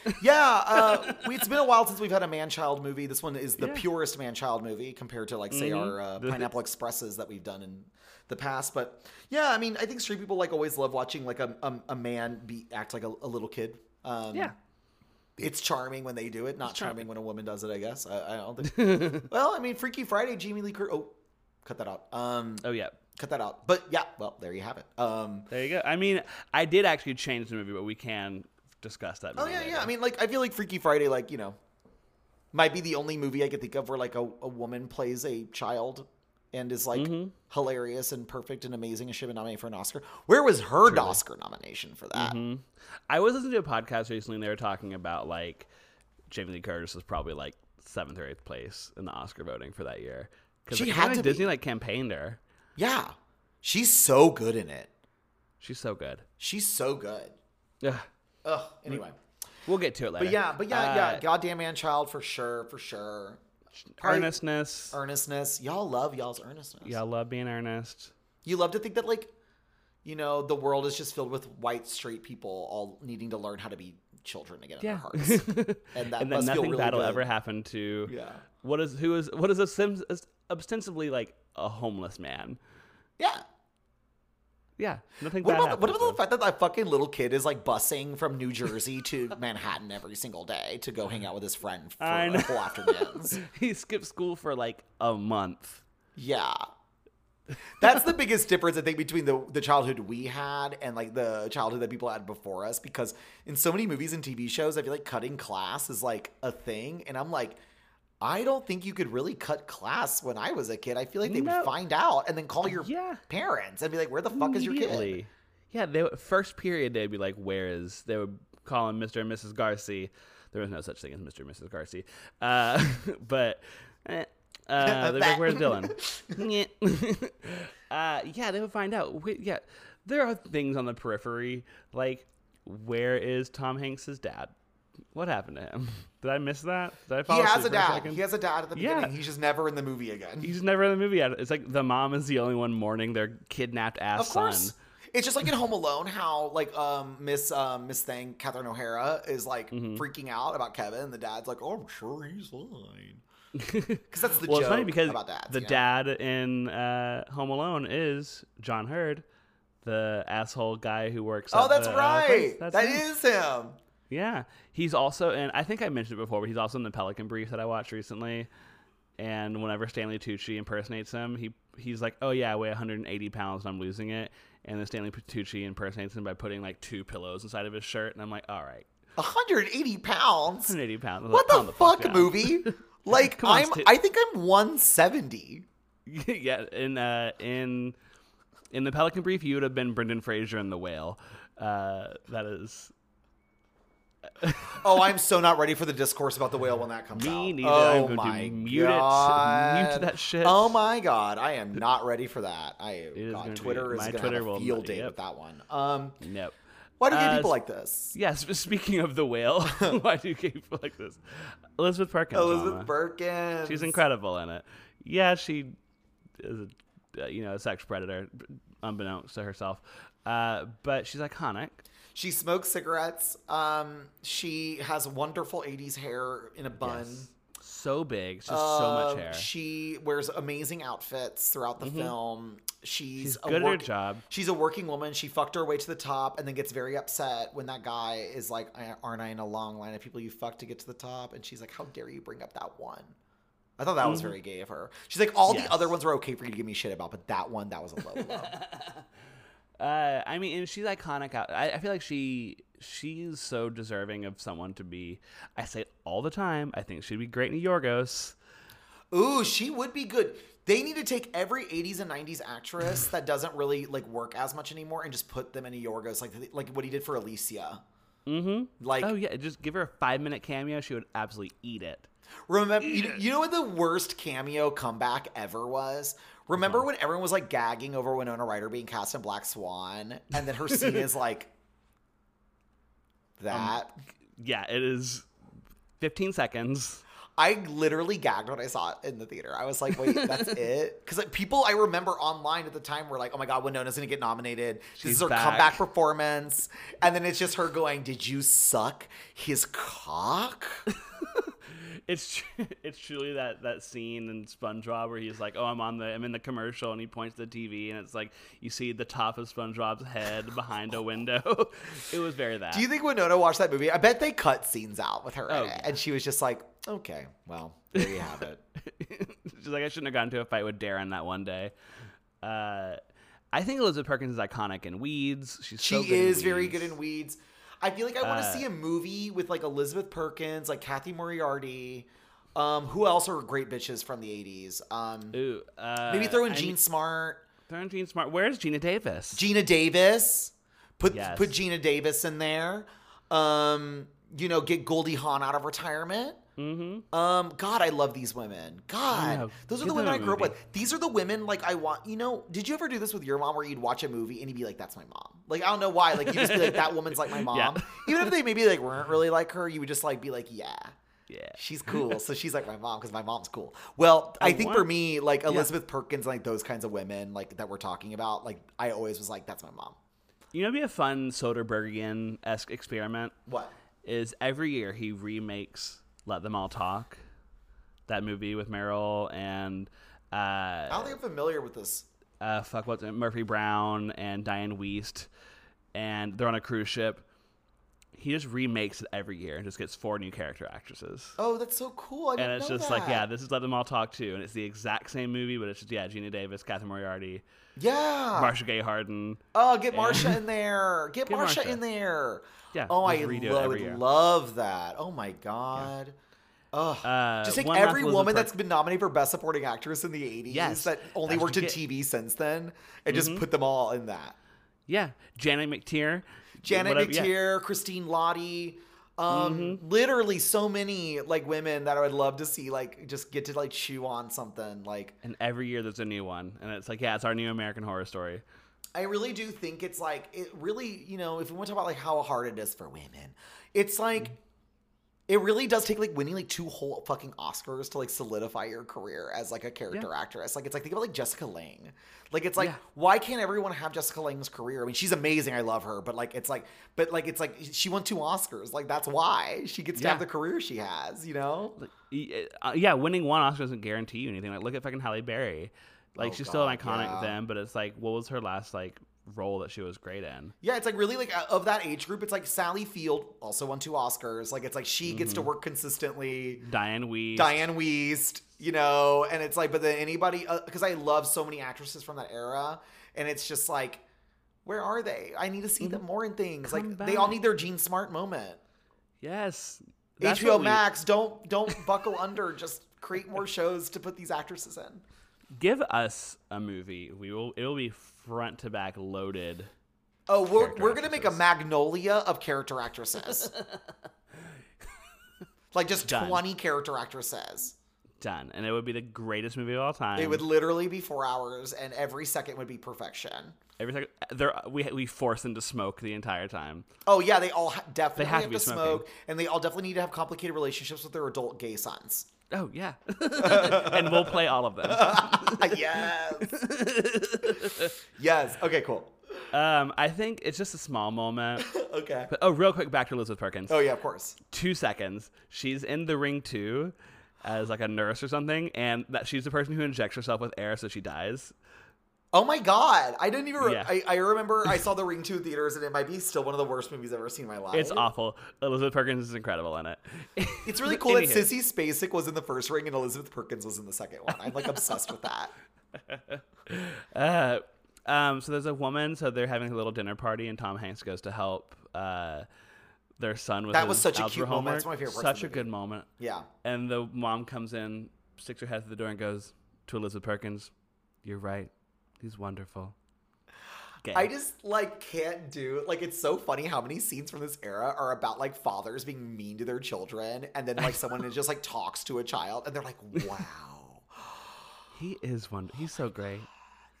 It's been a while since we've had a man-child movie. This one is the purest man-child movie compared to, like, say, our Pineapple Expresses that we've done in the past. But, yeah, I mean, I think straight people, like, always love watching, like, a man act like a little kid. It's charming when they do it. Not charming when a woman does it, I guess. I don't think. Well, I mean, Freaky Friday, Jamie Lee Curtis. Oh, cut that out. Cut that out. But, yeah, well, there you have it. There you go. I mean, I did actually change the movie, but we can discussed that movie. Oh, yeah, later. Yeah. I mean, like, I feel like Freaky Friday, like, you know, might be the only movie I could think of where, like, a woman plays a child and is, like, hilarious and perfect and amazing and should be nominated for an Oscar. Where was her Oscar nomination for that? I was listening to a podcast recently, and they were talking about, like, Jamie Lee Curtis was probably, like, 7th or 8th place in the Oscar voting for that year. Because she had to Disney, like, campaigned her. Yeah. She's so good in it. She's so good. She's so good. Yeah. Ugh. Anyway. We'll get to it later. But yeah. Goddamn man-child for sure. Earnestness. Y'all love y'all's earnestness. Y'all love being earnest. You love to think that, like, you know, the world is just filled with white, straight people all needing to learn how to be children again in their hearts. And that must feel really good. And then nothing bad will ever happen to what is ostensibly, like, a homeless man. Yeah. Yeah, nothing bad happens. What about the fact that that fucking little kid is, like, busing from New Jersey to Manhattan every single day to go hang out with his friend for a whole afternoons? He skipped school for, like, a month. Yeah. That's the biggest difference, I think, between the childhood we had and, like, the childhood that people had before us. Because in so many movies and TV shows, I feel like cutting class is, like, a thing. And I'm like, I don't think you could really cut class when I was a kid. I feel like they would find out and then call your parents and be like, where the fuck is your kid? Yeah, first period, they'd be like, they would call him Mr. and Mrs. Garcia. There was no such thing as Mr. and Mrs. Garcia. They'd be like, where's Dylan? They would find out. There are things on the periphery, like, where is Tom Hanks' dad? What happened to him? Did I miss that? Did I fall asleep? He has a dad. He has a dad at the beginning. He's just never in the movie again. It's like the mom is the only one mourning their kidnapped ass son. Of course. It's just like in Home Alone, how, like, Miss Thang, Catherine O'Hara, is, like, freaking out about Kevin. And the dad's like, oh, I'm sure he's lying. Because that's the joke. It's funny because about dads, the dad in Home Alone is John Hurd, the asshole guy who works. Oh, that's right. That is him. Yeah, he's also in, I think I mentioned it before, but he's also in the Pelican Brief that I watched recently. And whenever Stanley Tucci impersonates him, he's like, oh yeah, I weigh 180 pounds and I'm losing it. And then Stanley Tucci impersonates him by putting, like, 2 pillows inside of his shirt. And I'm like, all right. 180 pounds? 180 pounds. What the fuck, movie? Like, I think I'm 170. Yeah, in the Pelican Brief, you would have been Brendan Fraser in The Whale. That is... I'm so not ready for the discourse about The Whale when that comes out. Me neither. Oh, I'm going to mute it. Mute that shit. Oh my god, I am not ready for that. Twitter is going to have a field day with that one. Nope. Why do gay people like this? Yes. Speaking of The Whale, why do gay people like this? Elizabeth Perkins. She's incredible in it. Yeah, she is a sex predator, unbeknownst to herself. But she's iconic. She smokes cigarettes. She has wonderful 80s hair in a bun. Yes. So big. It's just so much hair. She wears amazing outfits throughout the film. She's good at her job. She's a working woman. She fucked her way to the top and then gets very upset when that guy is like, aren't I in a long line of people you fucked to get to the top? And she's like, how dare you bring up that one? I thought that was very gay of her. She's like, all the other ones were okay for you to give me shit about, but that one, that was a low. I mean, and she's iconic. I feel like she's so deserving of someone to be. I say it all the time. I think she'd be great in Yorgos. Ooh, she would be good. They need to take every 80s and 90s actress that doesn't really, like, work as much anymore and just put them in a Yorgos, like what he did for Alicia. Mm-hmm. Like, oh yeah, just give her a 5-minute cameo. She would absolutely eat it. Remember, you know what the worst cameo comeback ever was? Remember when everyone was, like, gagging over Winona Ryder being cast in Black Swan, and then her scene is like that? Yeah, it is 15 seconds. I literally gagged when I saw it in the theater. I was like, wait, that's it? Because, like, people I remember online at the time were like, oh my God, Winona's going to get nominated. She's this is her comeback performance. And then it's just her going, did you suck his cock? It's truly that scene in SpongeBob where he's like, oh, I'm in the commercial, and he points to the TV, and it's like you see the top of SpongeBob's head behind a window. It was very that. Do you think Winona watched that movie? I bet they cut scenes out with her in it, and she was just like, okay, well, there you have it. She's like, I shouldn't have gotten into a fight with Darren that one day. I think Elizabeth Perkins is iconic in Weeds. She is very good in Weeds. I feel like I want to see a movie with like Elizabeth Perkins, like Kathy Moriarty. Who else are great bitches from the 80s? Maybe throw in Jean Smart. Throw in Jean Smart. Where's Gina Davis? Gina Davis. Put Gina Davis in there. You know, get Goldie Hawn out of retirement. Mm-hmm. God, I love these women. God, those are the women I grew up with. These are the women, like, I want, you know, did you ever do this with your mom where you'd watch a movie and you'd be like, that's my mom? Like, I don't know why. Like, you just be like, that woman's like my mom. Yeah. Even if they maybe like weren't really like her, you would just like be like, yeah. Yeah. She's cool. So she's like my mom because my mom's cool. Well, I think for me, like Elizabeth Perkins, like those kinds of women like that we're talking about, like I always was like, that's my mom. You know, it'd be a fun Soderberghian-esque experiment. What? Is every year he remakes Let Them All Talk, that movie with Meryl and... I don't think I'm familiar with this. What's it? Murphy Brown and Diane Wiest. And they're on a cruise ship. He just remakes it every year and just gets 4 new character actresses. Oh, that's so cool. I didn't know that. And it's just like, yeah, this is Let Them All Talk Too. And it's the exact same movie, but it's just, yeah, Gina Davis, Kathy Moriarty. Yeah. Marsha Gay Harden. Oh, get Marsha in there. Get Marsha in there. Yeah. Oh, I would love that. Oh, my God. Yeah. Just take every woman that's been nominated for Best Supporting Actress in the 80s that only worked in TV since then and just put them all in that. Yeah. Janet McTeer, Christine Lottie, literally so many like women that I would love to see like just get to like chew on something like. And every year there's a new one, and it's like, yeah, it's our new American Horror Story. I really do think it's like it really, you know, if we want to talk about like how hard it is for women, it's like it really does take like winning like 2 whole fucking Oscars to like solidify your career as like a character actress. Like it's like think about like Jessica Lange. Like it's like why can't everyone have Jessica Lange's career? I mean, she's amazing. I love her, but she won 2 Oscars. Like that's why she gets to have the career she has. You know? Yeah, winning 1 Oscar doesn't guarantee you anything. Like look at fucking Halle Berry. Like she's still an iconic then, but it's like what was her last like role that she was great in? Yeah, it's like really like of that age group, it's like Sally Field also won 2 Oscars. Like it's like she gets to work consistently. Diane Wiest, you know, and it's like, but then anybody, because I love so many actresses from that era, and it's just like, where are they? I need to see them more in things. Come like back. They all need their Gene Smart moment. Yes, HBO Max, don't buckle under. Just create more shows to put these actresses in. Give us a movie. It will be front to back loaded. Oh, we're gonna make a Magnolia of character actresses. Like just done. 20 character actresses. Done. And it would be the greatest movie of all time. It would literally be 4 hours, and every second would be perfection. Every second, we force them to smoke the entire time. Oh yeah, they all definitely have to smoke, and they all definitely need to have complicated relationships with their adult gay sons. Oh, yeah. And we'll play all of them. Yes. Yes. Okay, cool. I think it's just a small moment. Okay. But, real quick, back to Elizabeth Perkins. Oh, yeah, of course. 2 seconds. She's in The Ring 2 as, like, a nurse or something, and that she's the person who injects herself with air so she dies. Oh, my God. I didn't even... I remember I saw The Ring 2 theaters, and it might be still one of the worst movies I've ever seen in my life. It's awful. Elizabeth Perkins is incredible in it. It's really cool that Sissy Spacek was in the first Ring and Elizabeth Perkins was in the second one. I'm, like, obsessed with that. So there's a woman. So they're having a little dinner party, and Tom Hanks goes to help their son with his algebra homework. That was such a cute moment. It's my favorite part of the movie. Such a good moment. Yeah. And the mom comes in, sticks her head through the door, and goes to Elizabeth Perkins, "You're right. He's wonderful." Okay. I just, like, can't do... Like, it's so funny how many scenes from this era are about, like, fathers being mean to their children. And then, like, someone just, like, talks to a child. And they're like, wow. He is wonderful. He's so great.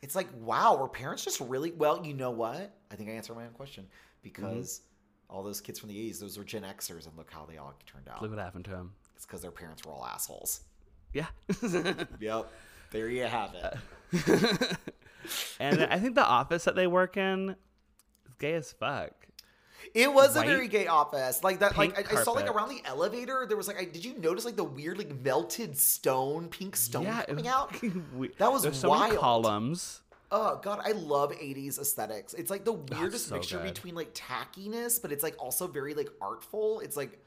It's like, wow, were parents just really... Well, you know what? I think I answered my own question. Because all those kids from the 80s, those were Gen Xers. And look how they all turned out. Look what happened to them. It's because their parents were all assholes. Yeah. Yep. There you have it. And I think the office that they work in is gay as fuck. It was a very gay office. Like that, like I saw like around the elevator, there was like, did you notice like the weird like melted stone, pink stone coming out? That was wild. So many columns. Oh God, I love 80s aesthetics. It's like the weirdest mixture between like tackiness, but it's like also very like artful. It's like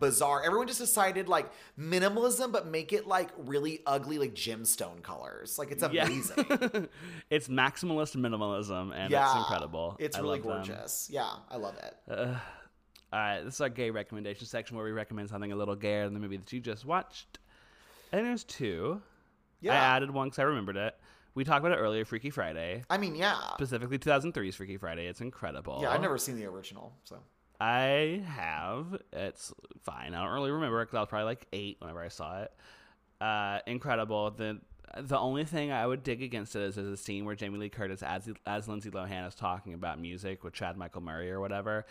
bizarre. Everyone just decided like minimalism, but make it like really ugly, like gemstone colors. Like it's amazing. It's maximalist minimalism, and it's incredible. It's really gorgeous. Yeah, I love it. This is our gay recommendation section where we recommend something a little gayer than the movie that you just watched. And there's two. Yeah. I added one because I remembered it. We talked about it earlier, Freaky Friday. I mean, yeah. Specifically 2003's Freaky Friday. It's incredible. Yeah, I've never seen the original, so. I have. It's fine. I don't really remember it because I was probably like 8 whenever I saw it. Incredible. The only thing I would dig against it is a scene where Jamie Lee Curtis as Lindsay Lohan is talking about music with Chad Michael Murray or whatever,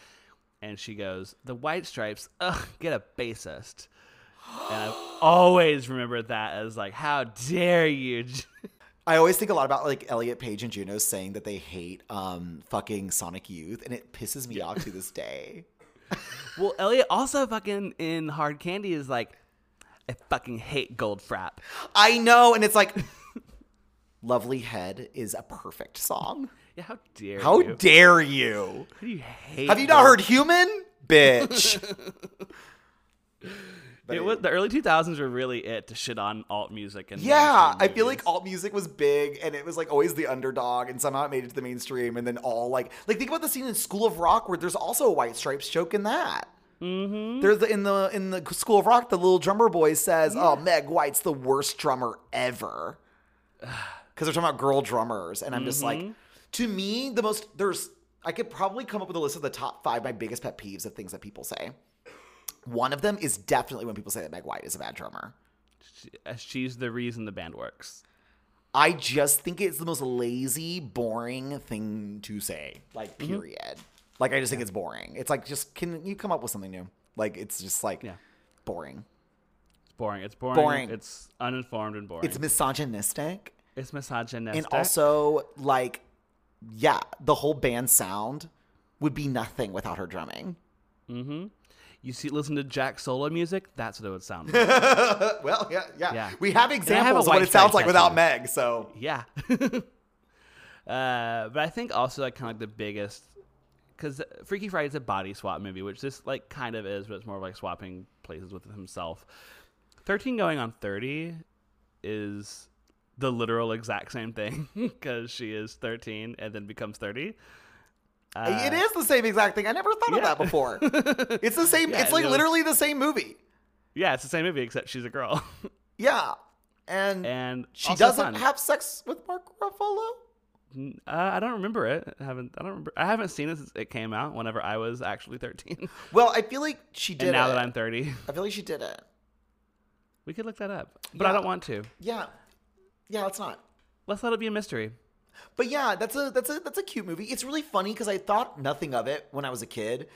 and she goes, "The white stripes, ugh, get a bassist." And I've always remembered that as like, how dare you? I always think a lot about like Elliot Page and Juno saying that they hate fucking Sonic Youth, and it pisses me off to this day. Well, Elliot also fucking in Hard Candy is like, I fucking hate Gold Frap. I know, and it's like, Lovely Head is a perfect song. Yeah, how dare you? How dare you? How do you hate Have you not heard Human? Bitch. It was, the early 2000s were really it to shit on alt music. And yeah, I feel like alt music was big, and it was like always the underdog, and somehow it made it to the mainstream, and then all like think about the scene in School of Rock where there's also a White Stripes joke in that. Mm-hmm. There's in the School of Rock, the little drummer boy says, "Oh, Meg White's the worst drummer ever," because they're talking about girl drummers, and I'm just like, to me, I could probably come up with a list of the top 5 my biggest pet peeves of things that people say. One of them is definitely when people say that Meg White is a bad drummer. She's the reason the band works. I just think it's the most lazy, boring thing to say. Like, period. Like, I just think it's boring. It's like, just, can you come up with something new? Like, it's just like boring. It's boring. It's boring. It's uninformed and boring. It's misogynistic. And also, like, yeah, the whole band sound would be nothing without her drumming. Mm-hmm. You see, listen to Jack's solo music. That's what it would sound like. Well, yeah. We have examples of what it sounds like without Meg. So yeah. But I think also like kind of like the biggest, because Freaky Friday is a body swap movie, which this like kind of is, but it's more of like swapping places with himself. 13 Going on 30 is the literal exact same thing because she is 13 and then becomes 30. It is the same exact thing. I never thought of that before. It's the same. It's like literally the same movie. Yeah, it's the same movie except she's a girl. Yeah, and she doesn't have sex with Mark Ruffalo. I don't remember it. I haven't seen it since it came out. Whenever I was actually 13. Well, I feel like she did. And now that I'm 30, I feel like she did it. We could look that up, but I don't want to. Yeah. Let's not. Let's let it be a mystery. But yeah, that's a cute movie. It's really funny because I thought nothing of it when I was a kid,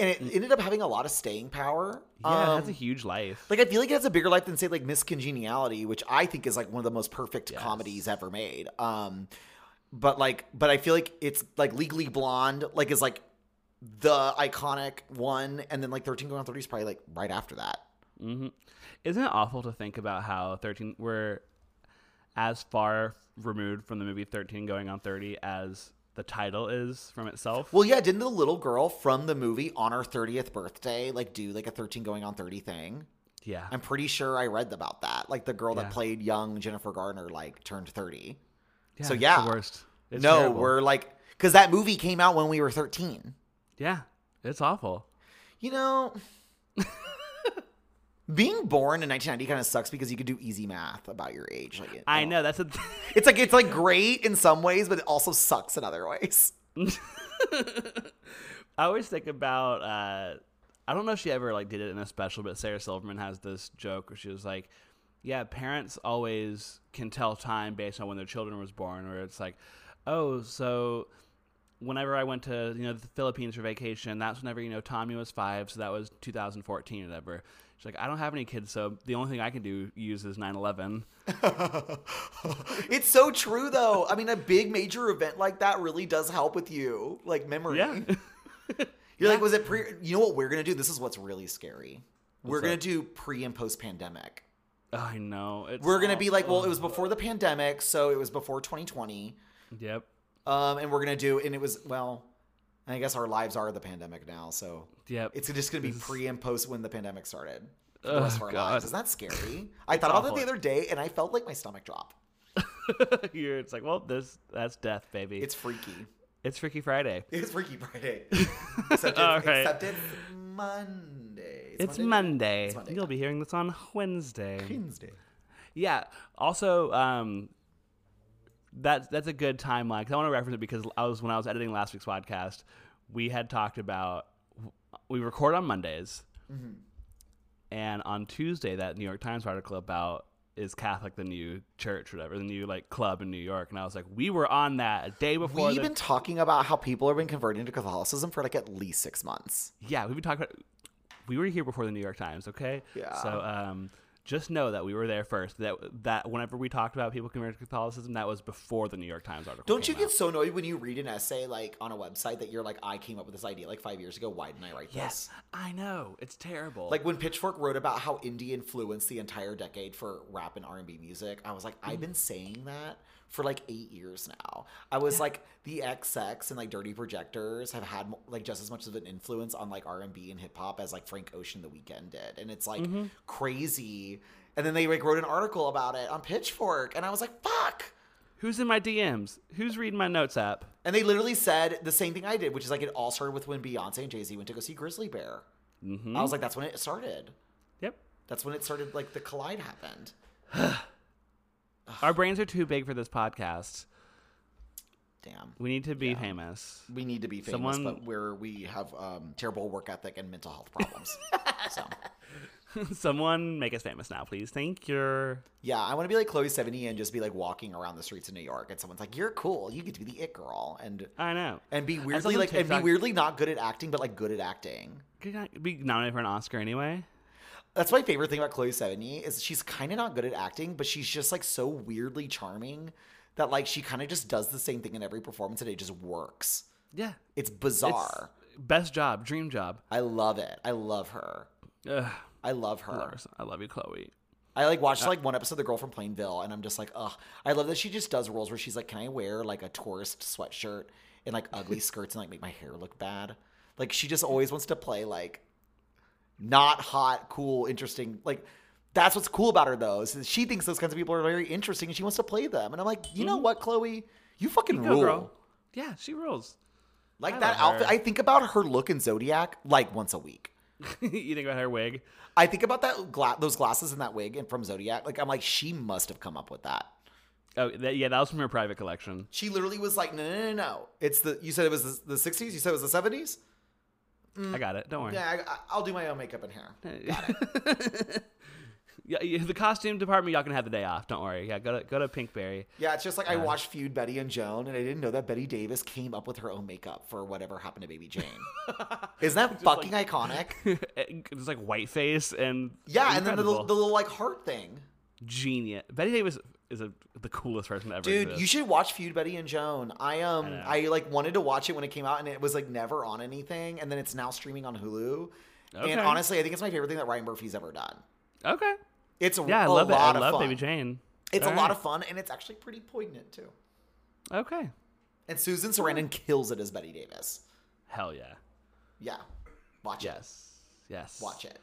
and it ended up having a lot of staying power. Yeah, it has a huge life. Like, I feel like it has a bigger life than, say, like Miss Congeniality, which I think is like one of the most perfect comedies ever made. But I feel like it's like Legally Blonde, like, is like the iconic one, and then like 13 Going on 30 is probably like right after that. Mm-hmm. Isn't it awful to think about how we're as far removed from the movie 13 Going on 30 as the title is from itself? Well, yeah. Didn't the little girl from the movie on her 30th birthday, like, do like a 13 Going on 30 thing? Yeah. I'm pretty sure I read about that. Like, the girl that played young Jennifer Garner, like, turned 30. Yeah, so yeah. It's the worst. It's terrible. We're like, cause that movie came out when we were 13. Yeah. It's awful. You know, being born in 1990 kind of sucks because you could do easy math about your age. Like, I know that's it's like great in some ways, but it also sucks in other ways. I always think about I don't know if she ever like did it in a special, but Sarah Silverman has this joke where she was like, "Yeah, parents always can tell time based on when their children was born." Where it's like, "Oh, so." Whenever I went to, the Philippines for vacation, that's whenever, Tommy was 5. So that was 2014 or whatever. She's like, I don't have any kids. So the only thing I can use is 9/11. It's so true, though. I mean, a big major event like that really does help with you. Like, memory. Yeah. You're like, was it you know what we're going to do? This is what's really scary. We're going to do pre and post pandemic. Oh, I know. We're going to be like, well, it was before the pandemic. So it was before 2020. Yep. And we're going to do, and it was, well, I guess our lives are the pandemic now. So it's just going to be pre and post when the pandemic started. The rest of our lives. Isn't that scary? I thought about that the other day and I felt like my stomach drop. It's like, well, that's death, baby. It's freaky. It's Freaky Friday. It's Freaky Friday. Except it's Monday. It's Monday. You'll be hearing this on Wednesday. Yeah. Also, that's a good timeline because I want to reference it because when I was editing last week's podcast, we had talked about we record on Mondays, mm-hmm. and on Tuesday that New York Times article about is Catholic the new church or whatever, the new like club in New York, and I was like, we were on that a day before. We've been talking about how people have been converting to Catholicism for like at least 6 months. Yeah, we've been talking about. We were here before the New York Times, okay? Yeah. So just know that we were there first. That whenever we talked about people converting to Catholicism, that was before the New York Times article. Don't you get so annoyed when you read an essay like on a website that you're like, I came up with this idea like 5 years ago. Why didn't I write this? Yes, I know. It's terrible. Like when Pitchfork wrote about how indie influenced the entire decade for rap and R&B music, I was like, I've been saying that for like 8 years now. I was like, the XX and like Dirty Projectors have had like just as much of an influence on like R&B and hip hop as like Frank Ocean The Weeknd did, and it's like crazy. And then they like wrote an article about it on Pitchfork, and I was like, fuck. Who's in my DMs? Who's reading my notes app? And they literally said the same thing I did, which is like it all started with when Beyonce and Jay-Z went to go see Grizzly Bear. Mm-hmm. I was like, that's when it started. Yep. That's when it started. Like the collide happened. Our brains are too big for this podcast. Damn. We need to be famous. We need to be famous, but where we have terrible work ethic and mental health problems. Someone make us famous now, please. Thank you. Yeah, I want to be like Chloe Sevigny and just be like walking around the streets of New York, and someone's like, "You're cool. You get to be the it girl." And I know, and be weirdly like, and be weirdly not good at acting, but like good at acting. Be nominated for an Oscar anyway. That's my favorite thing about Chloe Sevigny is she's kind of not good at acting, but she's just like so weirdly charming that like she kind of just does the same thing in every performance and it just works. Yeah. It's bizarre. It's best job. Dream job. I love it. I love her. Ugh. I love her. I love you, Chloe. I like watched like one episode of The Girl from Plainville and I'm just like, ugh. I love that she just does roles where she's like, can I wear like a tourist sweatshirt and like ugly skirts and like make my hair look bad? Like she just always wants to play like not hot, cool, interesting. Like that's what's cool about her though, is she thinks those kinds of people are very interesting and she wants to play them. And I'm like, you know what, Chloe? You fucking rule. Girl. Yeah, she rules. Like that outfit. I think about her look in Zodiac like once a week. You think about her wig? I think about that those glasses and that wig and from Zodiac. Like I'm like, she must have come up with that. Oh, that was from her private collection. She literally was like, no. It's you said it was the 60s? You said it was the 70s? I got it. Don't worry. Yeah, I'll do my own makeup and hair. Got it. Yeah, the costume department, y'all can have the day off. Don't worry. Yeah, go to Pinkberry. Yeah, it's just like I watched Feud Betty and Joan, and I didn't know that Bette Davis came up with her own makeup for whatever happened to Baby Jane. Isn't that fucking like, iconic? It's like white face and incredible. And then the little like heart thing. Genius. Bette Davis is the coolest person ever. Dude, you should watch Feud Betty and Joan. I like wanted to watch it when it came out and it was like never on anything, and then it's now streaming on Hulu. Okay. And honestly, I think it's my favorite thing that Ryan Murphy's ever done. Okay. It's a lot of fun. I love Baby Jane. It's a lot of fun and it's actually pretty poignant too. Okay. And Susan Sarandon kills it as Bette Davis. Hell yeah. Yeah. Watch it. Yes. Watch it.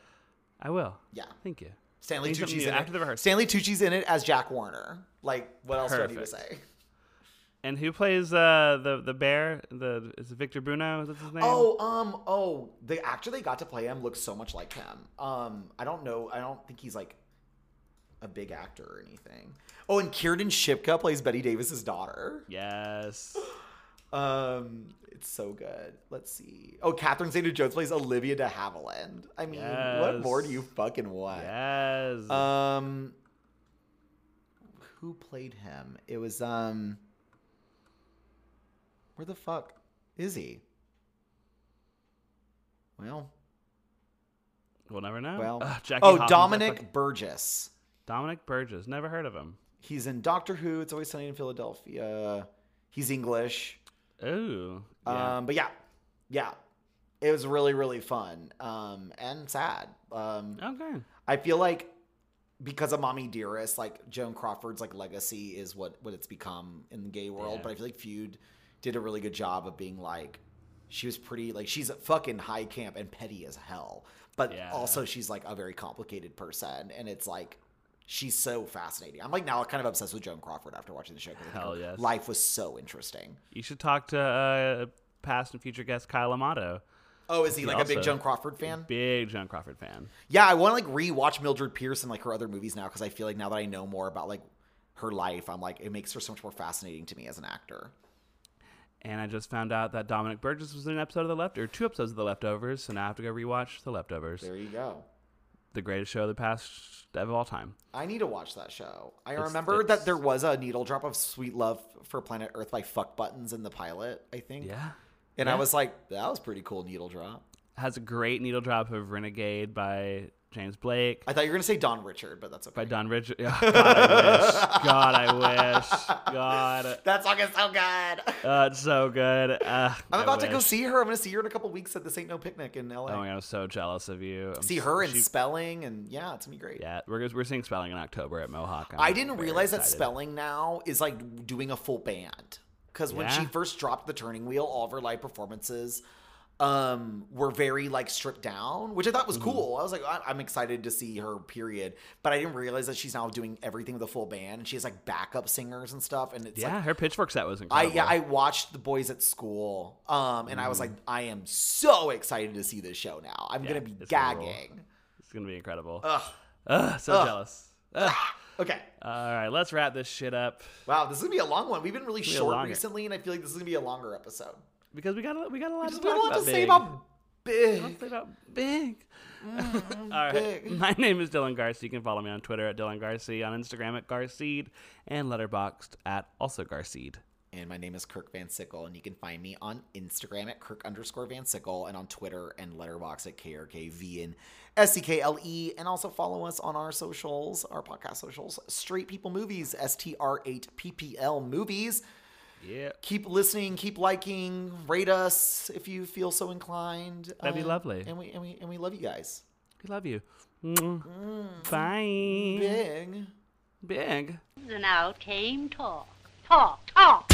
I will. Yeah. Thank you. Stanley Tucci's in it. Stanley Tucci's in it as Jack Warner. Like, what else do I need to say? And who plays the bear? Is it Victor Bruno? Is that his name? Oh, the actor they got to play him looks so much like him. I don't know. I don't think he's like a big actor or anything. Oh, and Kiernan Shipka plays Bette Davis's daughter. Yes. It's so good. Let's see. Oh, Catherine Zeta-Jones plays Olivia de Havilland. I mean, what more do you fucking want? Yes. Who played him? It was where the fuck is he? Well, we'll never know. Well, Dominic Burgess. Dominic Burgess. Never heard of him. He's in Doctor Who. It's Always Sunny in Philadelphia. He's English. Ooh. Yeah. But yeah, it was really, really fun and sad. Okay. I feel like because of Mommy Dearest, like Joan Crawford's like legacy is what it's become in the gay world. Yeah. But I feel like Feud did a really good job of being like, she was pretty like she's fucking high camp and petty as hell, but also she's like a very complicated person, and it's like she's so fascinating. I'm like now kind of obsessed with Joan Crawford after watching the show. Hell yes. Life was so interesting. You should talk to past and future guest Kyle Amato. Oh, is he like a big Joan Crawford fan? Big Joan Crawford fan. Yeah, I want to like rewatch Mildred Pierce and like her other movies now because I feel like now that I know more about like her life, I'm like it makes her so much more fascinating to me as an actor. And I just found out that Dominic Burgess was in an episode of The Leftovers, or two episodes of The Leftovers, so now I have to go rewatch The Leftovers. There you go. The greatest show of the past of all time. I need to watch that show. I remember that there was a needle drop of Sweet Love for Planet Earth by Fuck Buttons in the pilot, I think. Yeah. And yeah. I was like, that was pretty cool needle drop. Has a great needle drop of Renegade by James Blake. I thought you were going to say Don Richard, but that's okay. By Don Richard. Oh, God, I wish. God. That song is so good. It's so good. I'm about to go see her. I'm going to see her in a couple weeks at This Ain't No Picnic in LA. Oh, my God, I'm so jealous of you. See her in Spelling, and yeah, it's going to be great. Yeah, we're seeing Spelling in October at Mohawk. I didn't realize that Spelling now is like doing a full band. Because when she first dropped The Turning Wheel, all of her live performances were very, like, stripped down, which I thought was cool. I was like, I'm excited to see her, period. But I didn't realize that she's now doing everything with a full band. And she has, like, backup singers and stuff. And it's her Pitchfork set was incredible. I watched The Boys at School, and I was like, I am so excited to see this show now. I'm going to be gagging. It's going to be incredible. Ugh, so jealous. Ugh. Okay. All right, let's wrap this shit up. Wow, this is going to be a long one. We've been really short recently, and I feel like this is going to be a longer episode. Because we got a lot to talk about. We got a lot to say about big. All right. Big. My name is Dylan Garcia. You can follow me on Twitter at Dylan Garcia, on Instagram at Garceed, and Letterboxd at also Garceed. And my name is Kirk Van Sickle, and you can find me on Instagram at Kirk_Van Sickle, and on Twitter and Letterboxd at KRKVNSCKLE. And also follow us on our socials, our podcast socials, Straight People Movies, STR8PPL Movies. Yeah. Keep listening, keep liking, rate us if you feel so inclined. That'd be lovely. And we love you guys. We love you. Bye. Big. And out came talk. Talk.